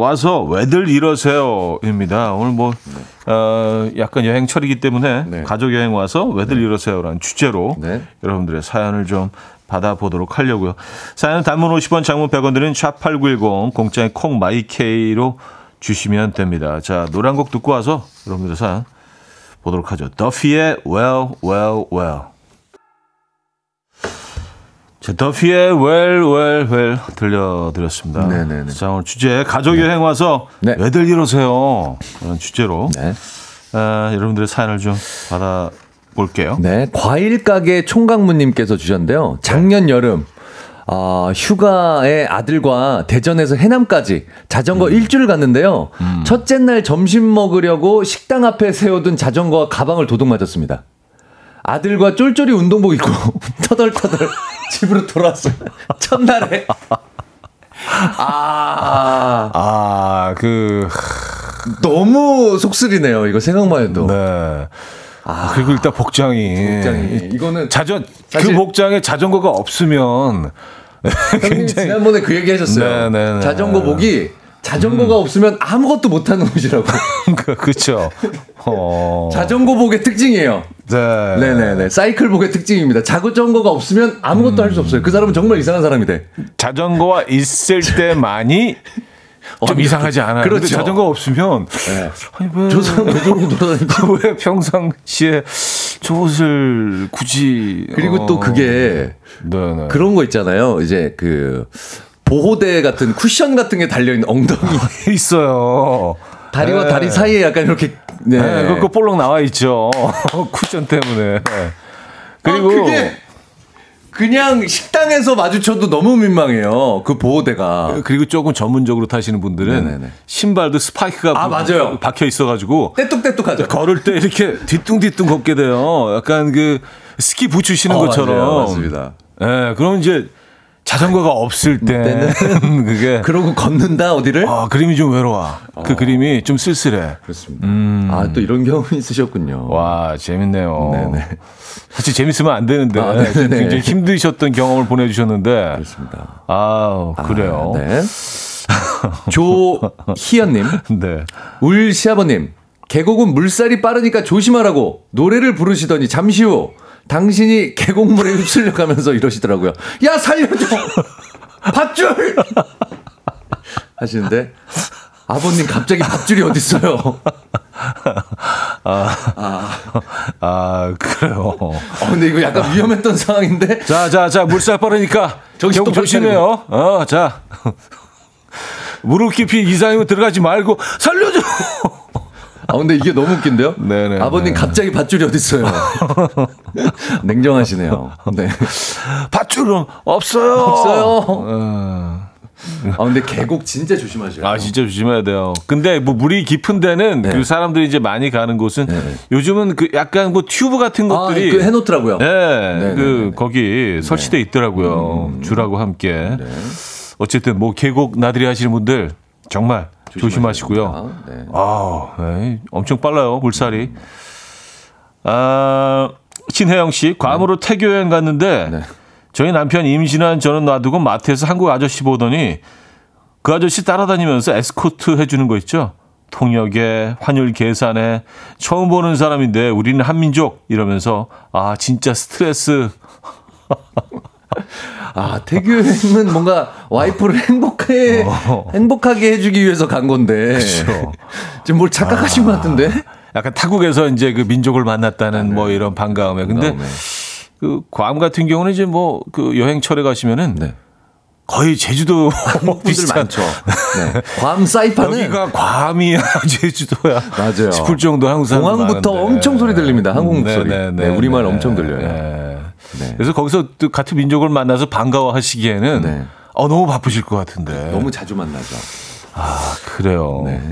와서 왜들 이러세요입니다. 오늘 뭐 네. 약간 여행철이기 때문에 네. 가족 여행 와서 왜들 네. 이러세요라는 주제로 네. 여러분들의 사연을 좀 받아보도록 하려고요. 사연은 단문 50원, 장문 100원 드린 샵8910 공짜인 콩마이케이로 주시면 됩니다. 자 노란 곡 듣고 와서 여러분들의 사연 보도록 하죠. 더피의 Well, Well, Well. 자, 더피의 Well, Well, Well 들려드렸습니다. 네네네. 자, 오늘 주제 가족여행 와서 네. 왜들 이러세요? 이런 주제로 네. 여러분들의 사연을 좀 받아볼게요. 네, 과일가게 총각무님께서 주셨는데요. 작년 여름 휴가에 아들과 대전에서 해남까지 자전거 일주를 갔는데요. 첫째 날 점심 먹으려고 식당 앞에 세워둔 자전거와 가방을 도둑 맞았습니다. 아들과 쫄쫄이 운동복 입고 터덜터덜 집으로 돌아왔어요. 첫날에. 너무 속쓰리네요. 이거 생각만 해도. 네. 그리고 일단 복장이. 이거는. 사실... 그 복장에 자전거가 없으면. 형님 지난번에 그 얘기 하셨어요. 네네네. 자전거복이. 자전거가 없으면 아무것도 못하는 옷이라고. 그렇죠. 자전거복의 특징이에요. 네, 네네네. 사이클복의 특징입니다. 자전거가 없으면 아무것도 할 수 없어요. 그 사람은 정말 이상한 사람이 돼. 자전거와 있을 때만이 좀 이상하지 않아요. 그런데 그렇죠. 자전거 없으면 네. 아니 왜 저 사람 왜 저러고 돌아다니지? 왜 평상시에 저 옷을 굳이? 그리고 또 그게 네네. 그런 거 있잖아요. 이제 그. 보호대 같은 쿠션 같은 게 달려있는 엉덩이 있어요. 다리와 네. 다리 사이에 약간 이렇게 네, 네 그거 볼록 나와 있죠. 쿠션 때문에. 네. 그리고 그게 그냥 식당에서 마주쳐도 너무 민망해요. 그 보호대가. 그리고 조금 전문적으로 타시는 분들은 네네네. 신발도 스파이크가 맞아요. 박혀 있어가지고 떼뚝떼뚝하죠. 걸을 때 이렇게 뒤뚱뒤뚱 걷게 돼요. 약간 그 스키 부츠 신는 것처럼. 맞아요. 맞습니다. 네, 그럼 이제. 자전거가 없을 때는 그게 그러고 걷는다 어디를? 그림이 좀 외로워. 그 그림이 좀 쓸쓸해. 그렇습니다. 또 이런 경험이 있으셨군요. 와 재밌네요. 네네. 사실 재밌으면 안 되는데 굉장히 힘드셨던 경험을 보내주셨는데. 그렇습니다. 그래요. 네. 조희연님, 네. 울 시아버님, 계곡은 물살이 빠르니까 조심하라고 노래를 부르시더니 잠시 후. 당신이 계곡물에 휩쓸려가면서 이러시더라고요. 야 살려줘. 밧줄. 하시는데 아버님 갑자기 밧줄이 어디 있어요? 그래요. 근데 이거 약간 위험했던 상황인데. 자 물살 빠르니까 계곡 조심해요. 자 무릎 깊이 이상이면 들어가지 말고 살려줘. 근데 이게 너무 웃긴데요? 네네. 아버님, 갑자기 밧줄이 어딨어요? 냉정하시네요. 네. 밧줄은 없어요. 근데 계곡 진짜 조심하셔야 돼요. 진짜 조심해야 돼요. 근데 뭐 물이 깊은 데는 네. 그 사람들이 이제 많이 가는 곳은 네. 요즘은 그 약간 뭐 튜브 같은 것들이. 그 해놓더라고요. 네. 네네네. 거기 네. 설치되어 있더라고요. 주라고 함께. 네. 어쨌든 뭐 계곡 나들이 하시는 분들 정말. 조심하시고요. 네. 엄청 빨라요, 물살이. 신혜영 씨, 괌으로 태교여행 갔는데, 저희 남편 임신한 저는 놔두고 마트에서 한국 아저씨 보더니 그 아저씨 따라다니면서 에스코트 해주는 거 있죠. 통역에 환율 계산에 처음 보는 사람인데 우리는 한민족 이러면서 아 진짜 스트레스. 아 태규 형은 뭔가 와이프를 행복하게 해주기 위해서 간 건데 그쵸. 지금 뭘 착각하신 것 같은데? 약간 타국에서 이제 그 민족을 만났다는 네. 뭐 이런 반가움에 근데 그 괌 같은 경우는 이제 뭐 그 여행철에 가시면은. 네. 거의 제주도 분들 많죠. 네. 괌 사이판은 여기가 괌이야 제주도야 맞아요. 싶을 정도 항상 공항부터 많은데. 엄청 소리 들립니다. 한국 소리. 네, 우리말 엄청 들려요. 네. 그래서 거기서 또 같은 민족을 만나서 반가워하시기에는 네. 너무 바쁘실 것 같은데. 너무 자주 만나죠. 아 그래요. 네.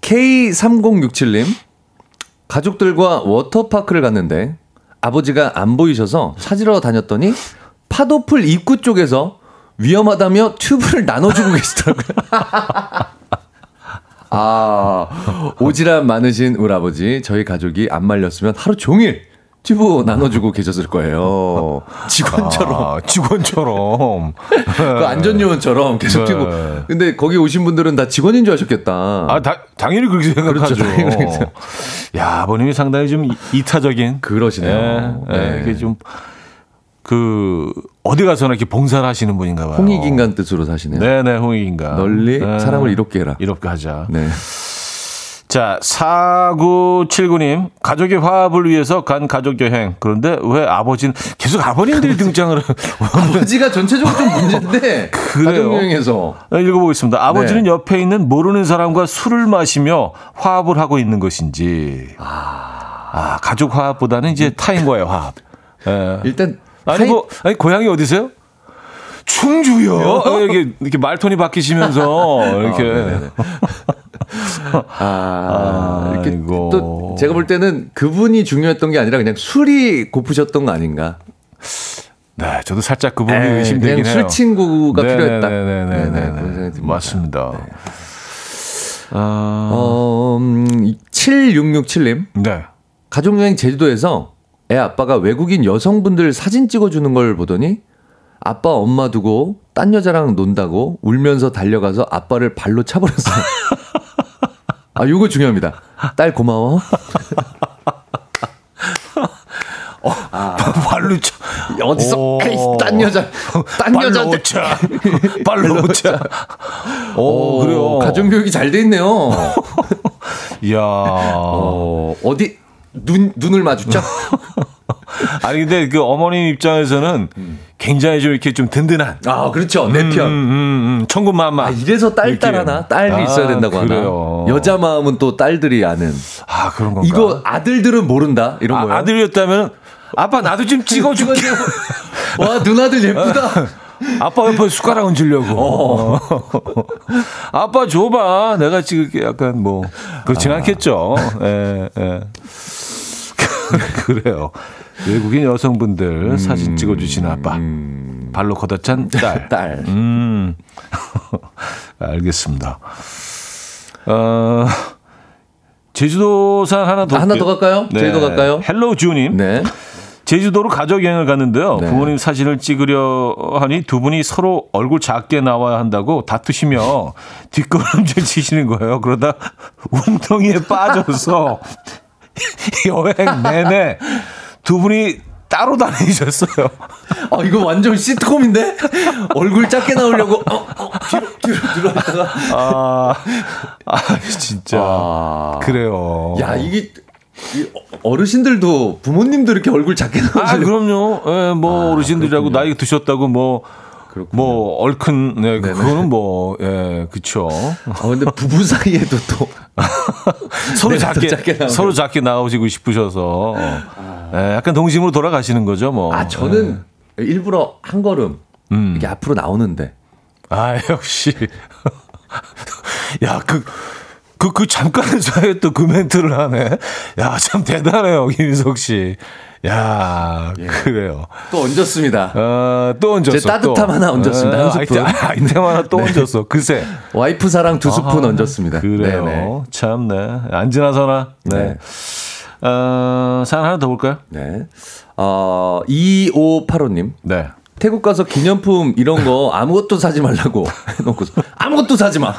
K3067님 가족들과 워터파크를 갔는데 아버지가 안 보이셔서 찾으러 다녔더니 파도풀 입구 쪽에서 위험하다며 튜브를 나눠주고 계시더라고요. 아, 오지랖 많으신 우리 아버지, 저희 가족이 안 말렸으면 하루 종일 튜브 나눠주고 계셨을 거예요. 직원처럼. 그 안전요원처럼 계속 튜브. 네. 근데 거기 오신 분들은 다 직원인 줄 아셨겠다. 아, 당연히 그렇게 생각하죠. 그렇죠, 당연히. 야, 아버님이 상당히 좀 이타적인. 그러시네요. 네. 네. 이게 좀. 어디 가서나 이렇게 봉사를 하시는 분인가 봐요. 홍익인간 뜻으로 사시네요. 네네, 홍익인간. 널리 사람을 이롭게 해라. 이롭게 하자. 네. 자, 4979님. 가족의 화합을 위해서 간 가족여행. 그런데 왜 아버지는, 계속 아버님들이 등장을. 아버지가 전체적으로 좀 문제인데. 가족여행에서. 읽어보겠습니다. 아버지는 네. 옆에 있는 모르는 사람과 술을 마시며 화합을 하고 있는 것인지. 가족 화합보다는 이제 타인과의 화합. 네. 일단. 아니, 고향이 어디세요? 충주요. 이렇게 말톤이 바뀌시면서 이렇게. 이렇게 아이고. 또 제가 볼 때는 그분이 중요했던 게 아니라 그냥 술이 고프셨던 거 아닌가. 네, 저도 살짝 그분이 의심되긴 해요. 술 친구가 필요했다. 네네네. 맞습니다. 네. 7667님. 네. 가족여행 제주도에서. 애 아빠가 외국인 여성분들 사진 찍어주는 걸 보더니 아빠 엄마 두고 딴 여자랑 논다고 울면서 달려가서 아빠를 발로 차버렸어요. 아, 요거 중요합니다. 딸 고마워. 발로 차. 어디서 딴 여자한테 발로 차. 오, 그래요. 가정교육이 잘 돼 있네요. 이야. 어디? 눈을 마주쳐? 아니, 근데 그 어머님 입장에서는 굉장히 좀 이렇게 좀 든든한. 아, 그렇죠. 내 편. 천군만마. 아, 이래서 딸 하나? 딸이 있어야 된다고 그래요. 하나? 여자 마음은 또 딸들이 아는. 아, 그런 건가? 이거 아들들은 모른다? 이런 거예요. 아들이었다면, 아빠 나도 좀 찍어줄게. 와, 누나들 예쁘다. 아빠 옆에 숟가락 얹으려고. 아빠 줘봐. 내가 찍을게. 약간 뭐. 그렇진 않겠죠. 예. 그래요. 외국인 여성분들 사진 찍어주신 아빠. 발로 걷어찬 딸. 알겠습니다. 제주도산 하나 더 갈까요? 네. 제주도 갈까요? 헬로우 주님. 네. 제주도로 가족여행을 갔는데요. 네. 부모님 사진을 찍으려 하니 두 분이 서로 얼굴 작게 나와야 한다고 다투시며 뒷걸음질 치시는 거예요. 그러다 웅덩이에 빠져서 여행 내내 두 분이 따로 다니셨어요. 아, 이거 완전 시트콤인데? 얼굴 작게 나오려고 뒤로 들어갔다가 진짜 그래요. 야, 이게 어르신들도 부모님도 이렇게 얼굴 작게 나오시는. 아, 그럼요. 예, 뭐 어르신들이라고 그렇군요. 나이 드셨다고 뭐 얼큰 네, 그거는 뭐 예, 그렇죠. 아, 근데 부부 사이에도 또 서로 작게 나오시고 싶으셔서 예, 약간 동심으로 돌아가시는 거죠, 뭐. 아, 저는 예. 일부러 한 걸음 이렇게 앞으로 나오는데. 아, 역시. 야, 그 잠깐의 사이에 또 그 멘트를 하네. 야, 참 대단해요, 김인석 씨. 야, 예. 그래요. 또 얹었습니다. 또 얹었어. 제 따뜻함 또. 하나 얹었습니다. 한 스푼. 아이템 하나 또 네. 얹었어. 그새. 와이프 사랑 2스푼 얹었습니다. 그래요. 네네. 참네. 안 지나서나. 네. 사연 하나 더 볼까요? 네. 2585님. 네. 태국 가서 기념품 이런 거 아무것도 사지 말라고 해놓고서 아무것도 사지 마.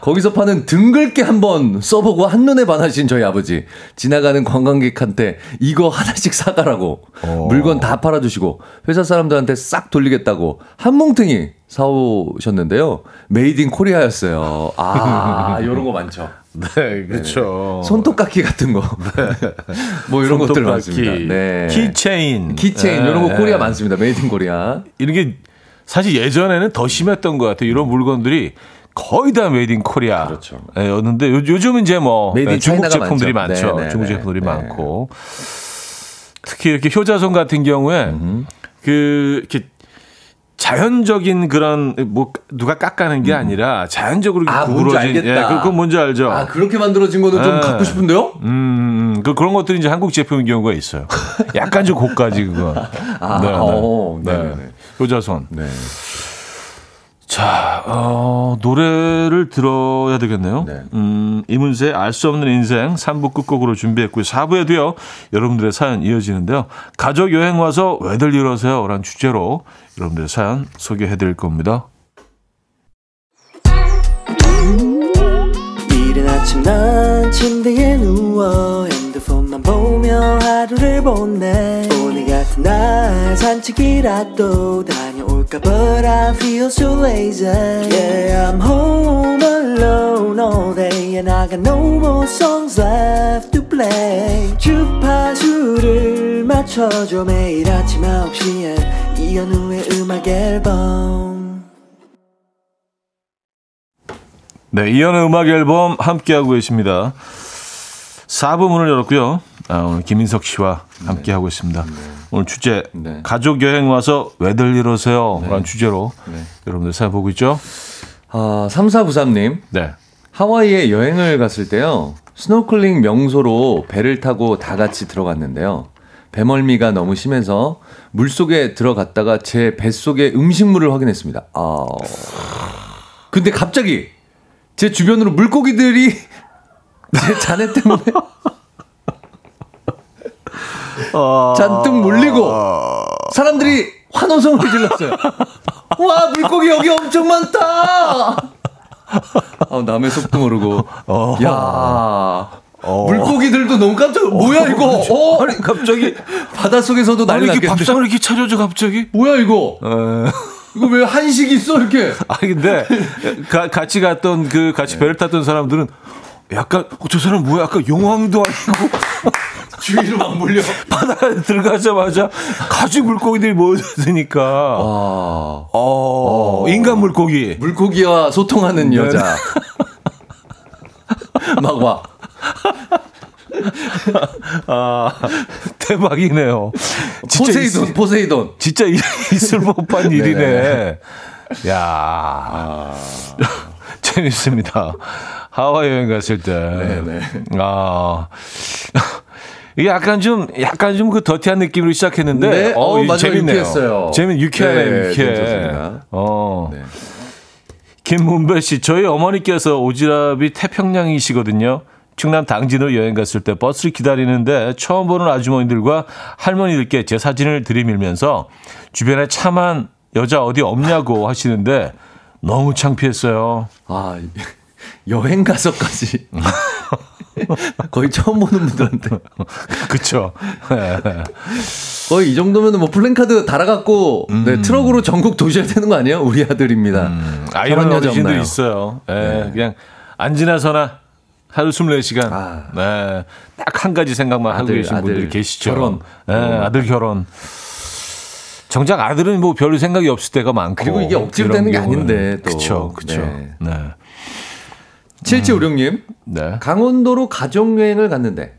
거기서 파는 등글게 한번 써보고 한눈에 반하신 저희 아버지. 지나가는 관광객한테 이거 하나씩 사가라고. 물건 다 팔아주시고 회사 사람들한테 싹 돌리겠다고 한 뭉탱이 사오셨는데요. 메이드 인 코리아였어요. 아, 이런 거 많죠. 네, 그렇죠. 네네. 손톱깎이 같은 거. 네. 뭐 이런 것들 많습니다. 네. 키체인 네. 이런 거 코리아 많습니다. 메이드 인 코리아. 이런 게 사실 예전에는 더 심했던 것 같아요. 이런 물건들이 거의 다 메이드 인 코리아. 그렇죠. 였는데 요즘은 이제 뭐 중국 제품들이 많죠. 네네. 중국 제품들이 네네. 많고. 특히 이렇게 효자손 같은 경우에 그 이렇게 자연적인 그런 뭐 누가 깎아낸 게 아니라 자연적으로 구부러진 예, 그건 뭔지 알죠. 아 그렇게 만들어진 거는 예. 좀 갖고 싶은데요. 그런 것들이 이제 한국 제품인 경우가 있어요. 약간 좀 고가지 그거. 네. 효자손. 네. 자 노래를 들어야 되겠네요. 네. 이문세의 알 수 없는 인생 3부 끝곡으로 준비했고요. 4부에도요 여러분들의 사연 이어지는데요. 가족 여행 와서 왜들 이러세요? 라는 주제로 여러분들의 사연 소개해드릴 겁니다. 이른 아침 난 침대에 누워 핸드폰만 보며 하루를 보내. 오늘 같은 날 산책이라도 다녀올까 but I feel so lazy. Yeah, I'm home alone all day and I got no more songs left to play. 주파수를 맞춰줘. 매일 아침 9시에 이현우의 음악 앨범. 네, 이현우의 음악 앨범 함께하고 계십니다. 4부 문을 열었고요. 오늘 김인석 씨와 함께하고 있습니다. 오늘 주제 가족 여행 와서 왜들 이러세요? 라는 주제로 여러분들 사연 보고 있죠. 3493님 하와이에 여행을 갔을 때요. 스노클링 명소로 배를 타고 다 같이 들어갔는데요. 배멀미가 너무 심해서 물속에 들어갔다가 제 뱃속에 음식물을 확인했습니다. 근데 갑자기 제 주변으로 물고기들이 제 자네 때문에 잔뜩 몰리고 사람들이 환호성을 질렀어요. 와 물고기 여기 엄청 많다. 남의 속도 모르고 야 물고기들도 너무 깜짝 뭐야 이거 아니 갑자기 바닷속에서도 난리 났겠는데 밥상을 이렇게 차려줘 갑자기 뭐야 이거 이거 왜 한식 있어 이렇게. 아니 근데 같이 갔던 그 같이 배를 탔던 사람들은 약간 저 사람 뭐야 아까 용왕도 아니고 주위로 막 몰려 바다에 들어가자마자 가지 물고기들이 모여있으니까 인간 물고기 물고기와 소통하는 여자 막 와 대박이네요. 포세이돈 진짜 있을 법한 일이네. 야 재밌습니다. 하와이 여행 갔을 때. 네네. 이게 약간 좀 그 더티한 느낌으로 시작했는데. 네. 재밌네요. 유쾌했어요. 유쾌하네요. 네. 김문배 씨, 저희 어머니께서 오지랖이 태평양이시거든요. 충남 당진으로 여행 갔을 때 버스를 기다리는데 처음 보는 아주머니들과 할머니들께 제 사진을 들이밀면서 주변에 참한 여자 어디 없냐고 하시는데 너무 창피했어요. 여행 가서까지 거의 처음 보는 분들한테 그렇죠. 거의 이 정도면 뭐 플랜카드 달아갖고 트럭으로 전국 도시에 되는 거 아니에요? 우리 아들입니다. 이런 어르신들 있어요. 그냥 안 지나서나 하루 24시간 딱 한 가지 생각만 하고 계신 분들이 계시죠. 아들 결혼. 정작 아들은 뭐 별로 생각이 없을 때가 많고. 그리고 이게 억지로 되는 게 아닌데 또. 그렇죠. 네. 7756님, 강원도로 가족여행을 갔는데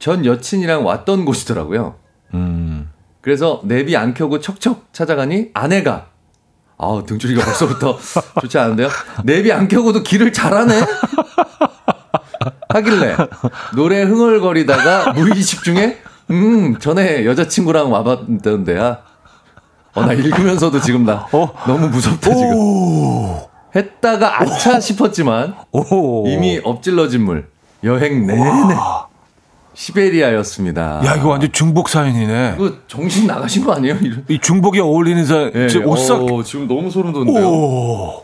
전 여친이랑 왔던 곳이더라고요. 그래서 내비 안 켜고 척척 찾아가니 아내가 등줄기가 벌써부터 좋지 않은데요. 내비 안 켜고도 길을 잘하네 하길래 노래 흥얼거리다가 무의식 중에 전에 여자친구랑 와봤던데야. 나 읽으면서도 지금 너무 무섭다 지금. 했다가 아차 싶었지만 이미 엎질러진 물 여행 내내 시베리아였습니다. 야, 이거 완전 중복 사연이네. 이거 정신 나가신 거 아니에요? 이 중복이 어울리는 사연. 네. 지금 너무 소름 돋는데요. 오.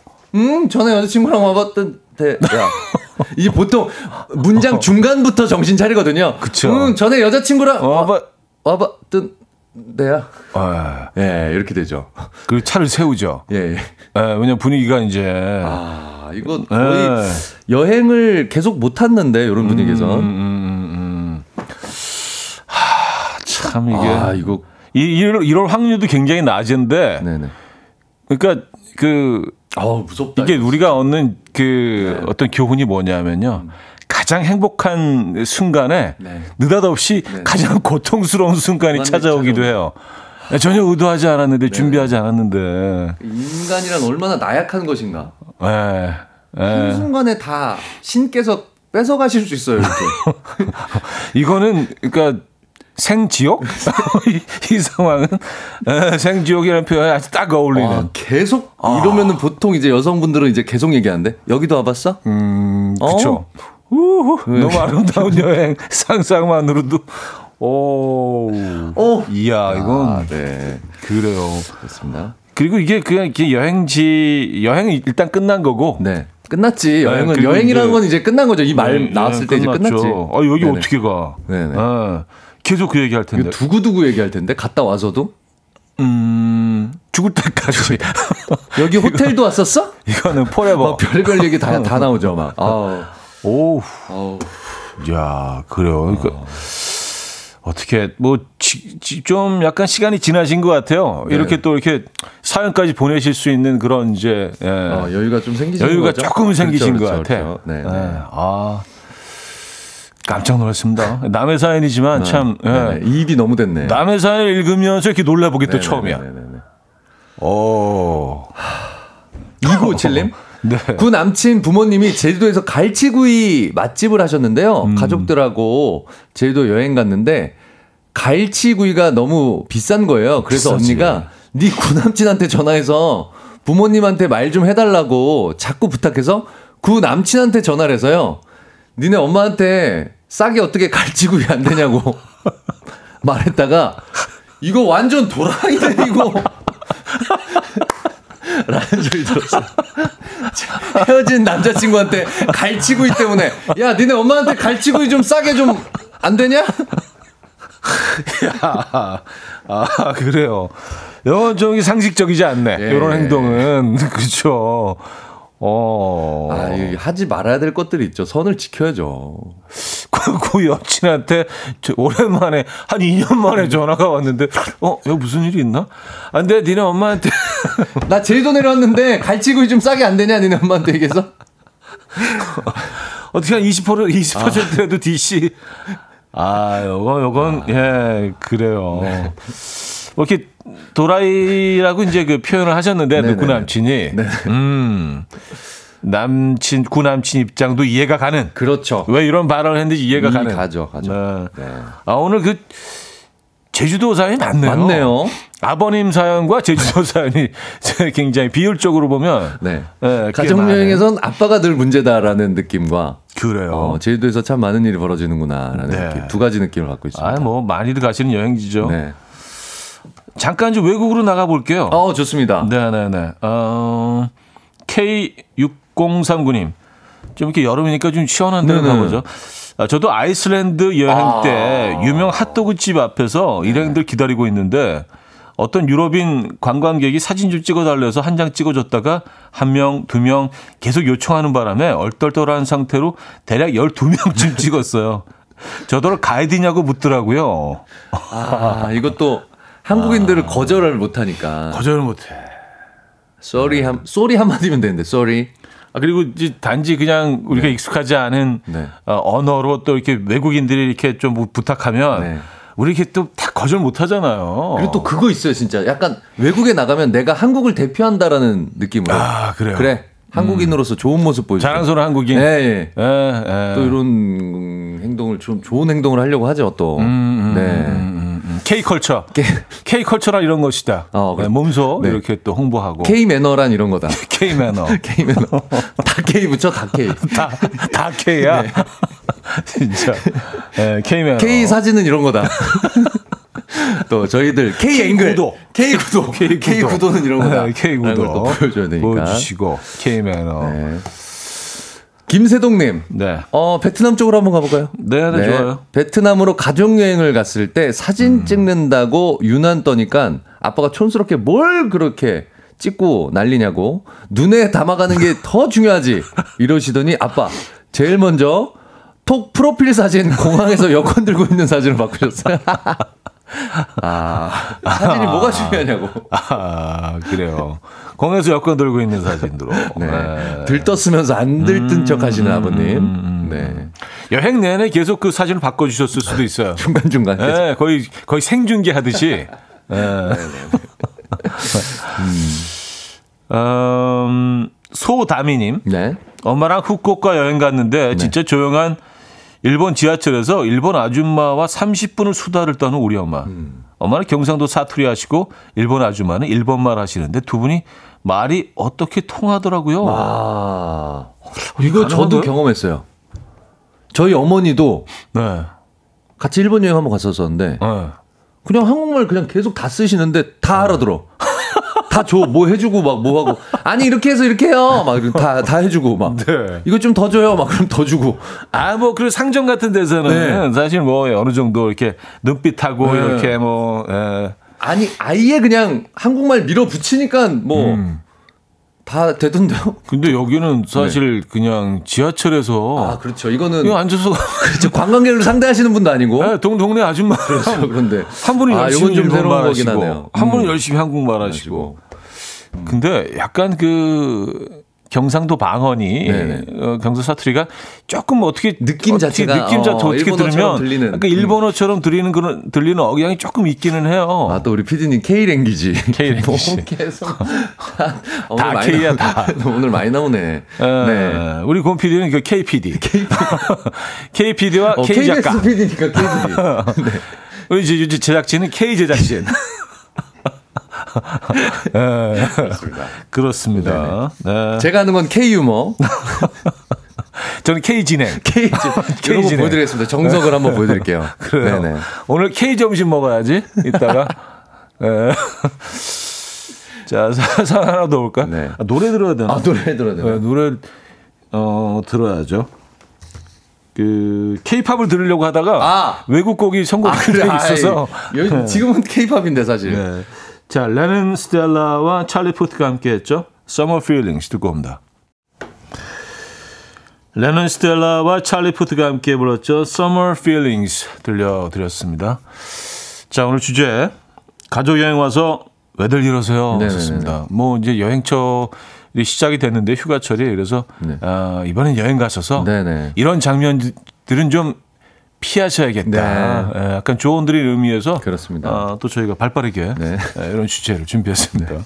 전에 여자친구랑 와봤던 데. 야. 이게 보통 문장 중간부터 정신 차리거든요. 그쵸. 전에 여자친구랑 와봤던 데야. 예, 네, 이렇게 되죠. 그리고 차를 세우죠. 예. 예, 왜냐면 분위기가 이제. 아, 이거 거의 예. 여행을 계속 못 탔는데, 이런 분위기에서. 참 이게 이거 이럴 확률도 굉장히 낮은데, 네네. 그러니까 무섭다. 이게 우리가 얻는 네. 어떤 교훈이 뭐냐면요, 가장 행복한 순간에 네. 느닷없이 네. 가장 고통스러운 순간이 찾아오기도 해요. 전혀 의도하지 않았는데 네. 준비하지 않았는데 인간이란 얼마나 나약한 것인가. 네. 한 순간에 다 신께서 뺏어가실 수 있어요. 이렇게. 이거는 그러니까. 생지옥? 이 상황은 생지옥이라는 표현이 아주 딱 어울리는. 계속 이러면은 보통 이제 여성분들은 이제 계속 얘기하는데 여기도 와봤어? 그렇죠. 너무 아름다운 여행 상상만으로도 이야 이건 네. 그래요. 그렇습니다. 그리고 이게 그냥 여행지 여행 일단 끝난 거고. 네. 끝났지. 여행은 네, 여행이라는 건 이제 끝난 거죠. 이 말 나왔을 때 끝났죠. 이제 끝났지. 여기 네네. 어떻게 가? 네네. 네. 계속 그 얘기할 텐데. 두고두고 얘기할 텐데 갔다 와서도 죽을 때까지. 여기 호텔도 왔었어? 이거는 포레버. 별별 얘기 다 나오죠 막. 오우. 야 그래요. 그러니까 어떻게 좀 약간 시간이 지나신 것 같아요. 네. 이렇게 또 이렇게 사연까지 보내실 수 있는 그런 이제 여유가 좀 생기신 거죠. 여유가 조금 생기신 것 같아요. 네. 깜짝 놀랐습니다. 남의 사연이지만 참 이입이 너무 됐네. 남의 사연을 읽으면서 이렇게 놀라보기 또 처음이야. 오. 2957님. 네. 구 남친 부모님이 제주도에서 갈치구이 맛집을 하셨는데요. 가족들하고 제주도 여행 갔는데 갈치구이가 너무 비싼 거예요. 그래서 비싸지. 언니가 네 구 남친한테 전화해서 부모님한테 말 좀 해달라고 자꾸 부탁해서 구 남친한테 전화를 해서요. 니네 엄마한테 싸게 어떻게 갈치구이 안 되냐고 말했다가 이거 완전 도라이네 이거 라는 소리 들었어요. 헤어진 남자친구한테 갈치구이 때문에 야 니네 엄마한테 갈치구이 좀 싸게 좀 안 되냐? 그래요. 이건 좀 상식적이지 않네. 이런 행동은 그렇죠. 하지 말아야 될 것들이 있죠. 선을 지켜야죠. 그 여친한테 오랜만에 한 2년 만에 전화가 왔는데 여기 무슨 일이 있나? 안 돼, 니네 엄마한테 나 제주도 내려왔는데 갈치구이 좀 싸게 안 되냐 니네 엄마한테 얘기해서 어떻게 한 20%라도 DC 요건 예 그래요. 네. 이렇게 도라이라고 이제 그 표현을 하셨는데 구 남친이 구 남친 입장도 이해가 가는. 그렇죠. 왜 이런 발언을 했는지 이해가 가는. 가죠. 네. 오늘 제주도 사연이 많네요. 아버님 사연과 제주도 사연이 굉장히 비율적으로 보면 가정 여행에선 아빠가 늘 문제다라는 느낌과 그래요. 제주도에서 참 많은 일이 벌어지는구나라는 느낌. 두 가지 느낌을 갖고 있습니다. 많이들 가시는 여행지죠. 네. 잠깐 좀 외국으로 나가볼게요. 좋습니다. 네네네. K6039님. 좀 이렇게 여름이니까 좀 시원한 데로 가보죠. 저도 아이슬란드 여행 때 유명 핫도그집 앞에서 일행들 기다리고 있는데 어떤 유럽인 관광객이 사진 좀 찍어달래서 한 장 찍어줬다가 한 명, 두 명 계속 요청하는 바람에 얼떨떨한 상태로 대략 12명쯤 찍었어요. 저더러 가이드냐고 묻더라고요. 이것도. 한국인들을 거절을 못하니까. 거절을 못해. 쏘리 한마디면 되는데, 쏘리. 그리고 이제 단지 그냥 우리가 익숙하지 않은 언어로 또 이렇게 외국인들이 이렇게 좀 부탁하면 우리 이렇게 또 다 거절 못하잖아요. 그리고 또 그거 있어요, 진짜. 약간 외국에 나가면 내가 한국을 대표한다라는 느낌으로. 그래요. 그래. 한국인으로서 좋은 모습 보여줘. 자랑스러운 한국인. 예. 또 이런 행동을 좀 좋은 행동을 하려고 하죠, 또. K컬처. K컬처란 이런 것이다. 몸소 이렇게 또 홍보하고. K매너란 이런 거다. K매너. 다 K 붙여, 다 K. 다 K야. 진짜. 네, K맨. K 사진은 이런 거다. 또 저희들 K 구도는 이런 거다. K 구도 보여줘야 되니까. 보여주시고 K 매너. 네. 김세동님, 네. 베트남 쪽으로 한번 가볼까요? 네, 네, 좋아요. 베트남으로 가족 여행을 갔을 때 사진 찍는다고 유난 떠니까 아빠가 촌스럽게 뭘 그렇게 찍고 난리냐고 눈에 담아가는 게 더 중요하지 이러시더니 아빠 제일 먼저 톡 프로필 사진 공항에서 여권 들고 있는 사진을 바꾸셨어요. 아, 사진이 뭐가 중요하냐고. 아, 그래요. 공항에서 여권 들고 있는 사진으로. 네. 네. 들떴으면서 안 들뜬 척 하시는 아버님. 네. 여행 내내 계속 그 사진을 바꿔주셨을 수도 있어요. 중간중간. 네, 거의 생중계 하듯이. 네. 소다미님. 네. 엄마랑 후쿠오카 여행 갔는데 네. 진짜 조용한 일본 지하철에서 일본 아줌마와 30분을 수다를 떠는 우리 엄마. 엄마는 경상도 사투리 하시고 일본 아줌마는 일본말 하시는데 두 분이 말이 어떻게 통하더라고요. 아, 이거 저도 경험했어요. 저희 어머니도 네. 같이 일본 여행 한번 갔었었는데 네. 그냥 한국말 그냥 계속 다 쓰시는데 다 네. 알아들어. 다 줘, 뭐 해주고, 막 뭐 하고. 아니, 이렇게 해서 이렇게 해요. 막 다 해주고, 막. 네. 이거 좀 더 줘요. 막 그럼 더 주고. 아, 뭐, 그리고 상점 같은 데서는 네. 사실 뭐, 어느 정도 이렇게 눈빛하고 네. 이렇게 뭐, 예. 아니, 아예 그냥 한국말 밀어붙이니까 뭐, 다 되던데요? 근데 여기는 사실 네. 그냥 지하철에서. 아, 그렇죠. 이거는. 이거 앉아서. 그렇죠. 관광객을 상대하시는 분도 아니고. 네, 동네 아줌마. 그렇죠. 그런데. 한 분이 열심히 일본말 하시고. 한 분이 열심히 한국말 하시고. 근데 약간 그 경상도 방언이 경상도 사투리가 조금 어떻게 느낌 자체가 어떻게 들으면 그러니까 일본어처럼 들리는 억양이 조금 있기는 해요. 아, 또 우리 PD님 K 랭귀지 계속 다 K야 다 오늘 많이 나오네. 네, 우리 권 PD는 그 KPD와 K 작가. KBS PD니까 KPD. 네. 우리 제작진은 K 제작진. 네. 그렇습니다. 그렇습니다. 네. 제가 하는 건 K 유머. 저는 K 진행. K 진행 보여드리겠습니다. 정석을 한번 보여드릴게요. 그래요. 네네. 오늘 K 점심 먹어야지. 이따가. 네. 자, 사연 하나 더 올까? 네. 아, 노래 들어야 되나? 아, 노래 들어야 되나? 네, 노래 들어야죠. 그 K-팝을 들으려고 하다가 외국 곡이 선곡이 있어서 지금은 K-팝인데 사실. 네. 자, 레넌 스텔라와 찰리 푸트가 함께했죠. Summer Feelings 듣고 옵니다. 레넌 스텔라와 찰리 푸트가 함께 불렀죠. Summer Feelings 들려드렸습니다. 자, 오늘 주제 가족 여행 와서 왜들 이러세요? 좋습니다. 뭐 이제 여행철이 시작이 됐는데 휴가철이 그래서 네. 이번엔 여행 가셔서 네네. 이런 장면들은 좀 피하셔야겠다. 네. 약간 조언들이 의미에서 그렇습니다. 또 저희가 발빠르게 네. 이런 주제를 준비했습니다. 네.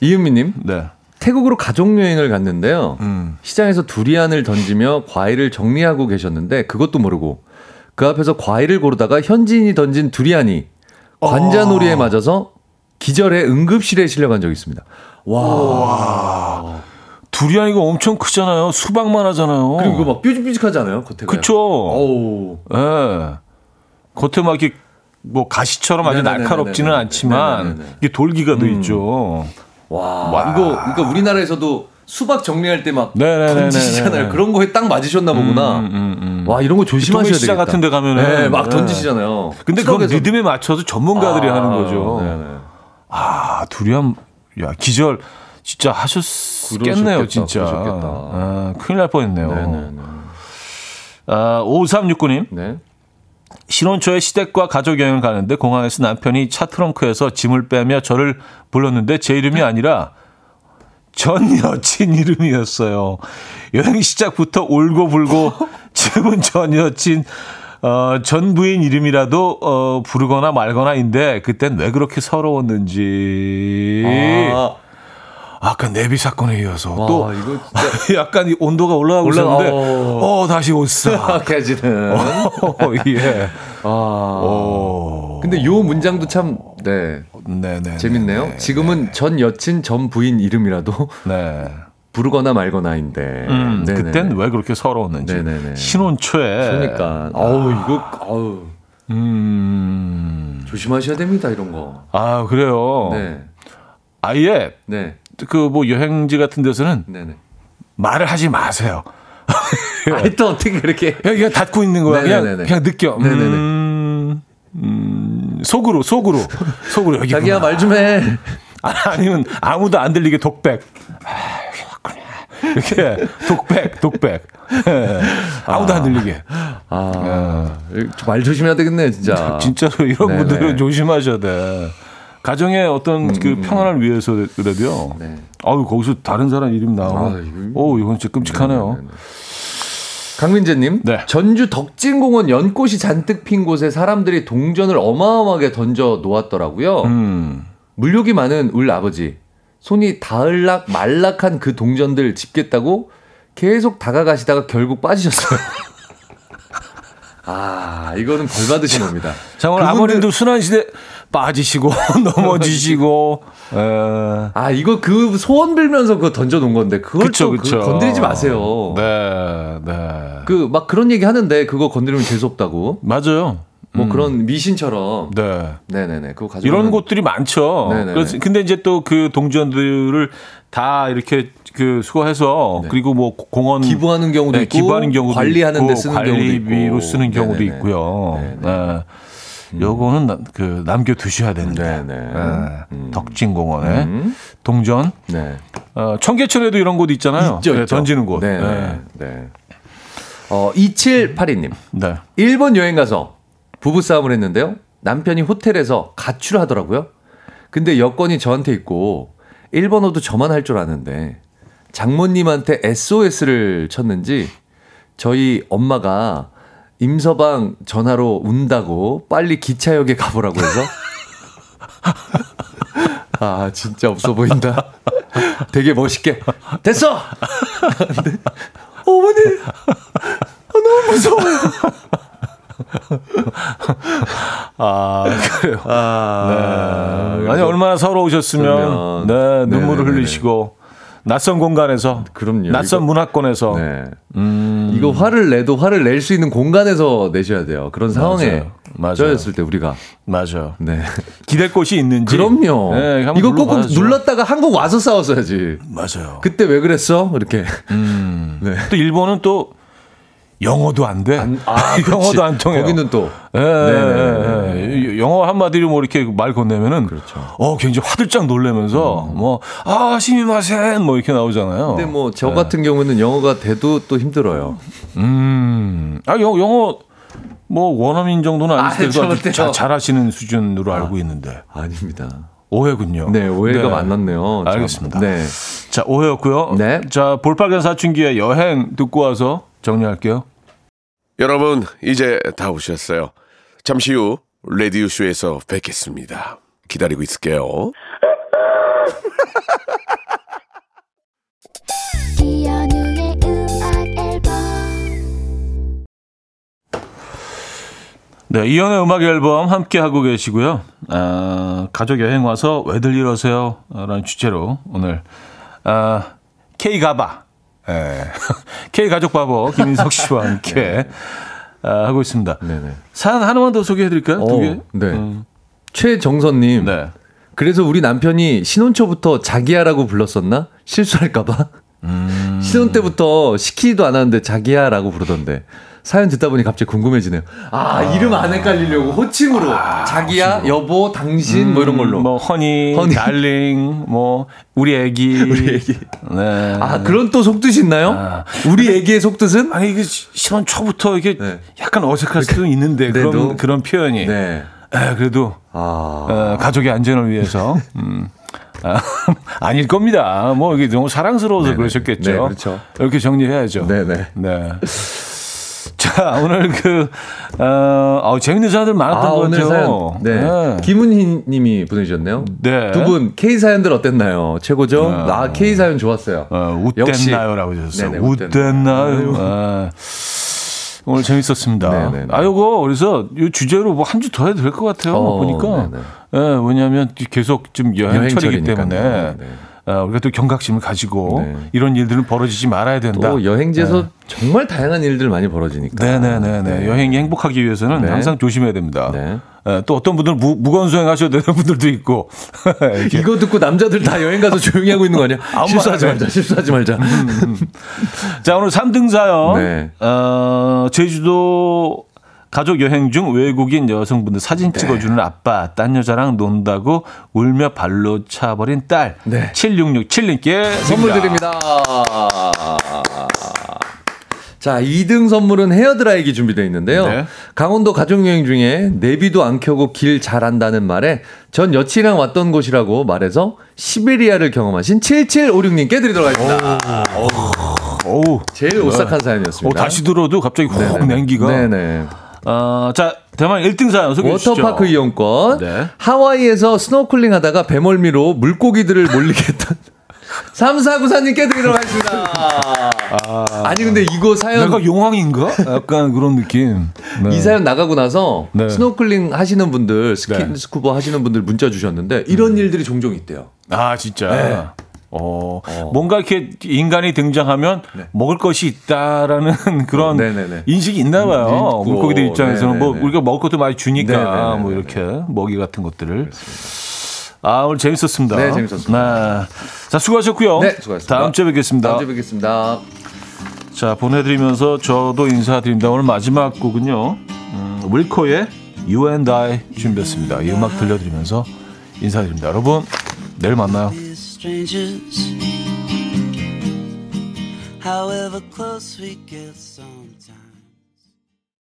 이은미님, 네. 태국으로 가족 여행을 갔는데요. 시장에서 두리안을 던지며 과일을 정리하고 계셨는데 그것도 모르고 그 앞에서 과일을 고르다가 현지인이 던진 두리안이 관자놀이에 맞아서 기절해 응급실에 실려간 적이 있습니다. 와. 두리안이가 엄청 크잖아요. 수박만 하잖아요. 그리고 이거 막 뾰직뾰직하지 않아요? 겉에. 그쵸. 예. 네. 겉에 막 이렇게 뭐 가시처럼 아주 네네네네네. 날카롭지는 않지만 네네네네. 이게 돌기가 돼 있죠. 와. 이거, 그러니까 우리나라에서도 수박 정리할 때 막 던지시잖아요. 그런 거에 딱 맞으셨나 보구나. 와, 이런 거 조심하셔야 되겠다. 같은 데 가면 네, 막 던지시잖아요. 근데 그건 리듬에 맞춰서 전문가들이 하는 거죠. 네네. 아, 두리안, 야, 기절. 진짜 하셨겠네요, 진짜. 큰일 날 뻔했네요. 네네네. 5369님. 네. 신혼 초에 시댁과 가족 여행을 가는데 공항에서 남편이 차 트렁크에서 짐을 빼며 저를 불렀는데 제 이름이 아니라 전 여친 이름이었어요. 여행 시작부터 울고불고 짐은 전 여친, 전 부인 이름이라도 부르거나 말거나인데 그땐 왜 그렇게 서러웠는지. 아까 내비 사건에 이어서 또 이거 진짜 약간 온도가 올라가고 있었는데 다시 오싹해지는. 예. 근데 요 문장도 참 재밌네요. 지금은 전 여친 전 부인 이름이라도 부르거나 말거나인데 그땐 왜 그렇게 서러웠는지. 네네네. 신혼초에 그러니까 아우 이거 아우 조심하셔야 됩니다 이런 거. 아 그래요. 네. 아예 네. 그 뭐 여행지 같은 데서는 네네. 말을 하지 마세요. 아니 또 어떻게 그렇게 그냥 닫고 있는 거야. 그냥 느껴. 속으로 여기 자기야 말 좀 해. 아니면 아무도 안 들리게 독백. 이렇게 독백. 네. 아무도 안 들리게. 말 조심해야 되겠네 진짜. 진짜로 이런 네네. 분들은 조심하셔야 돼. 가정의 어떤 그 평안을 위해서 그래도요. 네. 아유 거기서 다른 사람 이름 나오면 오 이건 진짜 끔찍하네요. 네네네. 강민재님, 네. 전주 덕진공원 연꽃이 잔뜩 핀 곳에 사람들이 동전을 어마어마하게 던져 놓았더라고요. 물욕이 많은 울 아버지, 손이 닿을락 말락한 그 동전들 집겠다고 계속 다가가시다가 결국 빠지셨어요. 아, 이거는 벌 받으신 겁니다. 자, 오늘 아버님도 순환시대 빠지시고, 넘어지시고. 아, 이거 그 소원 빌면서 그거 던져놓은 건데, 그걸 그쵸. 건드리지 마세요. 네. 그, 막 그런 얘기 하는데, 그거 건드리면 재수없다고. 맞아요. 뭐 그런 미신처럼. 네네네. 그거 가지고. 이런 곳들이 많죠. 그래서, 근데 이제 또 그 동전들을 다 이렇게 그 수거해서 네. 그리고 뭐 공원 기부하는 경우도 네, 있고 관리하는 데 쓰는 관리비로 쓰는 경우도 네네네. 있고요. 요거는 네. 그 남겨 두셔야 되는데 덕진공원에 동전 네. 청계천에도 이런 곳 있잖아요. 있죠. 던지는 곳. 네. 2782님. 네. 일본 여행 가서 부부싸움을 했는데요. 남편이 호텔에서 가출을 하더라고요. 근데 여권이 저한테 있고 일본어도 저만 할 줄 아는데 장모님한테 SOS를 쳤는지 저희 엄마가 임서방 전화로 운다고 빨리 기차역에 가보라고 해서 아 진짜 없어 보인다. 되게 멋있게 됐어. 어머니 너무 무서워요. 아 그래요. 네. 아니 얼마나 서러우셨으면 눈물을 흘리시고 낯선 공간에서 그럼요. 낯선 이거, 문화권에서 이거 화를 내도 화를 낼 수 있는 공간에서 내셔야 돼요. 그런 상황에 처했을 때 우리가 맞아. 네. 기댈 곳이 있는지 그럼요. 네, 이거 꼭 눌렀다가 한국 와서 싸웠어야지. 맞아요. 그때 왜 그랬어? 이렇게. 네. 또 일본은 또 영어도 안 돼. 영어도 안 통해요. 거기는 또. 네. 영어 한마디로 뭐 이렇게 말 건네면은. 그렇죠. 굉장히 화들짝 놀라면서 시미마센 뭐 이렇게 나오잖아요. 근데 뭐 저 같은 경우는 영어가 돼도 또 힘들어요. 영어 뭐 원어민 정도는 아니시더라도 잘하시는 수준으로 알고 있는데. 아닙니다. 오해군요. 네, 오해가 많았네요. 알겠습니다. 네. 자, 오해였고요. 네. 자, 볼빨간 사춘기의 여행 듣고 와서 정리할게요. 여러분 이제 다 오셨어요. 잠시 후 라디오쇼에서 뵙겠습니다. 기다리고 있을게요. 이현우의 음악 앨범. 네, 이현우의 음악 앨범 함께 하고 계시고요. 가족 여행 와서 왜들 이러세요? 라는 주제로 오늘 K 가봐. K 가족 바보 김인석 씨와 함께 하고 있습니다. 네네. 사연 하나만 더 소개해드릴까요? 두 개. 네. 최정선님. 네. 그래서 우리 남편이 신혼초부터 자기야라고 불렀었나? 실수할까봐. 신혼 때부터 시키지도 않았는데 자기야라고 부르던데. 사연 듣다 보니 갑자기 궁금해지네요. 이름 안 헷갈리려고 호칭으로 자기야, 호칭으로. 여보, 당신 뭐 이런 걸로. 뭐 허니, 달링, 뭐 우리 애기. 네. 그런 또 속뜻이 있나요? 우리 애기의 속뜻은? 아니 이게 신혼 초부터 이게 약간 어색할 수도 있는데 그런 표현이. 네. 그래도 가족의 안전을 위해서. 아닐 겁니다. 뭐 이게 너무 사랑스러워서 네네. 그러셨겠죠. 네, 그렇죠. 이렇게 정리해야죠. 네. 자, 오늘 재밌는 사연들 많았던 것 같아요. 네. 김은희 님이 보내주셨네요. 네. 두 분, K사연들 어땠나요? 최고죠? K사연 좋았어요. 웃댔나요? 라고 하셨어요. 웃댔나요? 오늘 재밌었습니다. 네네. 요거, 그래서 이 주제로 뭐 한 주 더 해도 될 것 같아요. 보니까. 네, 왜냐하면 계속 좀 여행철이기 때문에. 우리가 또 경각심을 가지고 네. 이런 일들은 벌어지지 말아야 된다. 또 여행지에서 네. 정말 다양한 일들 많이 벌어지니까. 네네네. 네. 여행이 행복하기 위해서는 네. 항상 조심해야 됩니다. 네. 네. 또 어떤 분들은 무거운 수행 하셔야 되는 분들도 있고. 이거 듣고 남자들 다 여행 가서 조용히 하고 있는 거 아니야? 실수하지 말자. 자, 오늘 3등 사연. 네. 제주도 가족 여행 중 외국인 여성분들 사진 찍어주는 네. 아빠, 딴 여자랑 논다고 울며 발로 차버린 딸, 네. 7667님께 선물 드립니다. 자, 2등 선물은 헤어드라이기 준비되어 있는데요. 네. 강원도 가족여행 중에 내비도 안 켜고 길 잘한다는 말에 전 여친이랑 왔던 곳이라고 말해서 시베리아를 경험하신 7756님께 드리도록 하겠습니다. 제일 오싹한 사연이었습니다. 다시 들어도 갑자기 확 냉기가. 네네. 자, 대만 1등 사연 소개해 주시죠. 워터파크 이용권. 네. 하와이에서 스노클링 하다가 배멀미로 물고기들을 몰리겠다. 3494님께 드리도록 하겠습니다. 아니 근데 이거 사연 내가 용왕인가? 약간 그런 느낌. 네. 이 사연 나가고 나서 네. 스노클링 하시는 분들, 스쿠버 하시는 분들 문자 주셨는데 이런 일들이 종종 있대요. 아 진짜. 네. 뭔가 이렇게 인간이 등장하면 네. 먹을 것이 있다라는 그런 인식이 있나 봐요. 물고기들 입장에서는 네네네. 뭐 우리가 먹을 것도 많이 주니까 네네네네. 뭐 이렇게 먹이 같은 것들을. 그렇습니다. 아, 오늘 재밌었습니다. 네, 재밌었습니다. 네. 자, 수고하셨고요. 네, 수고하셨습니다. 다음 주에 뵙겠습니다. 자, 보내드리면서 저도 인사드립니다. 오늘 마지막 곡은요. 윌코의 You and I 준비했습니다. 이 음악 들려드리면서 인사드립니다. 여러분, 내일 만나요. Strangers, however close we get.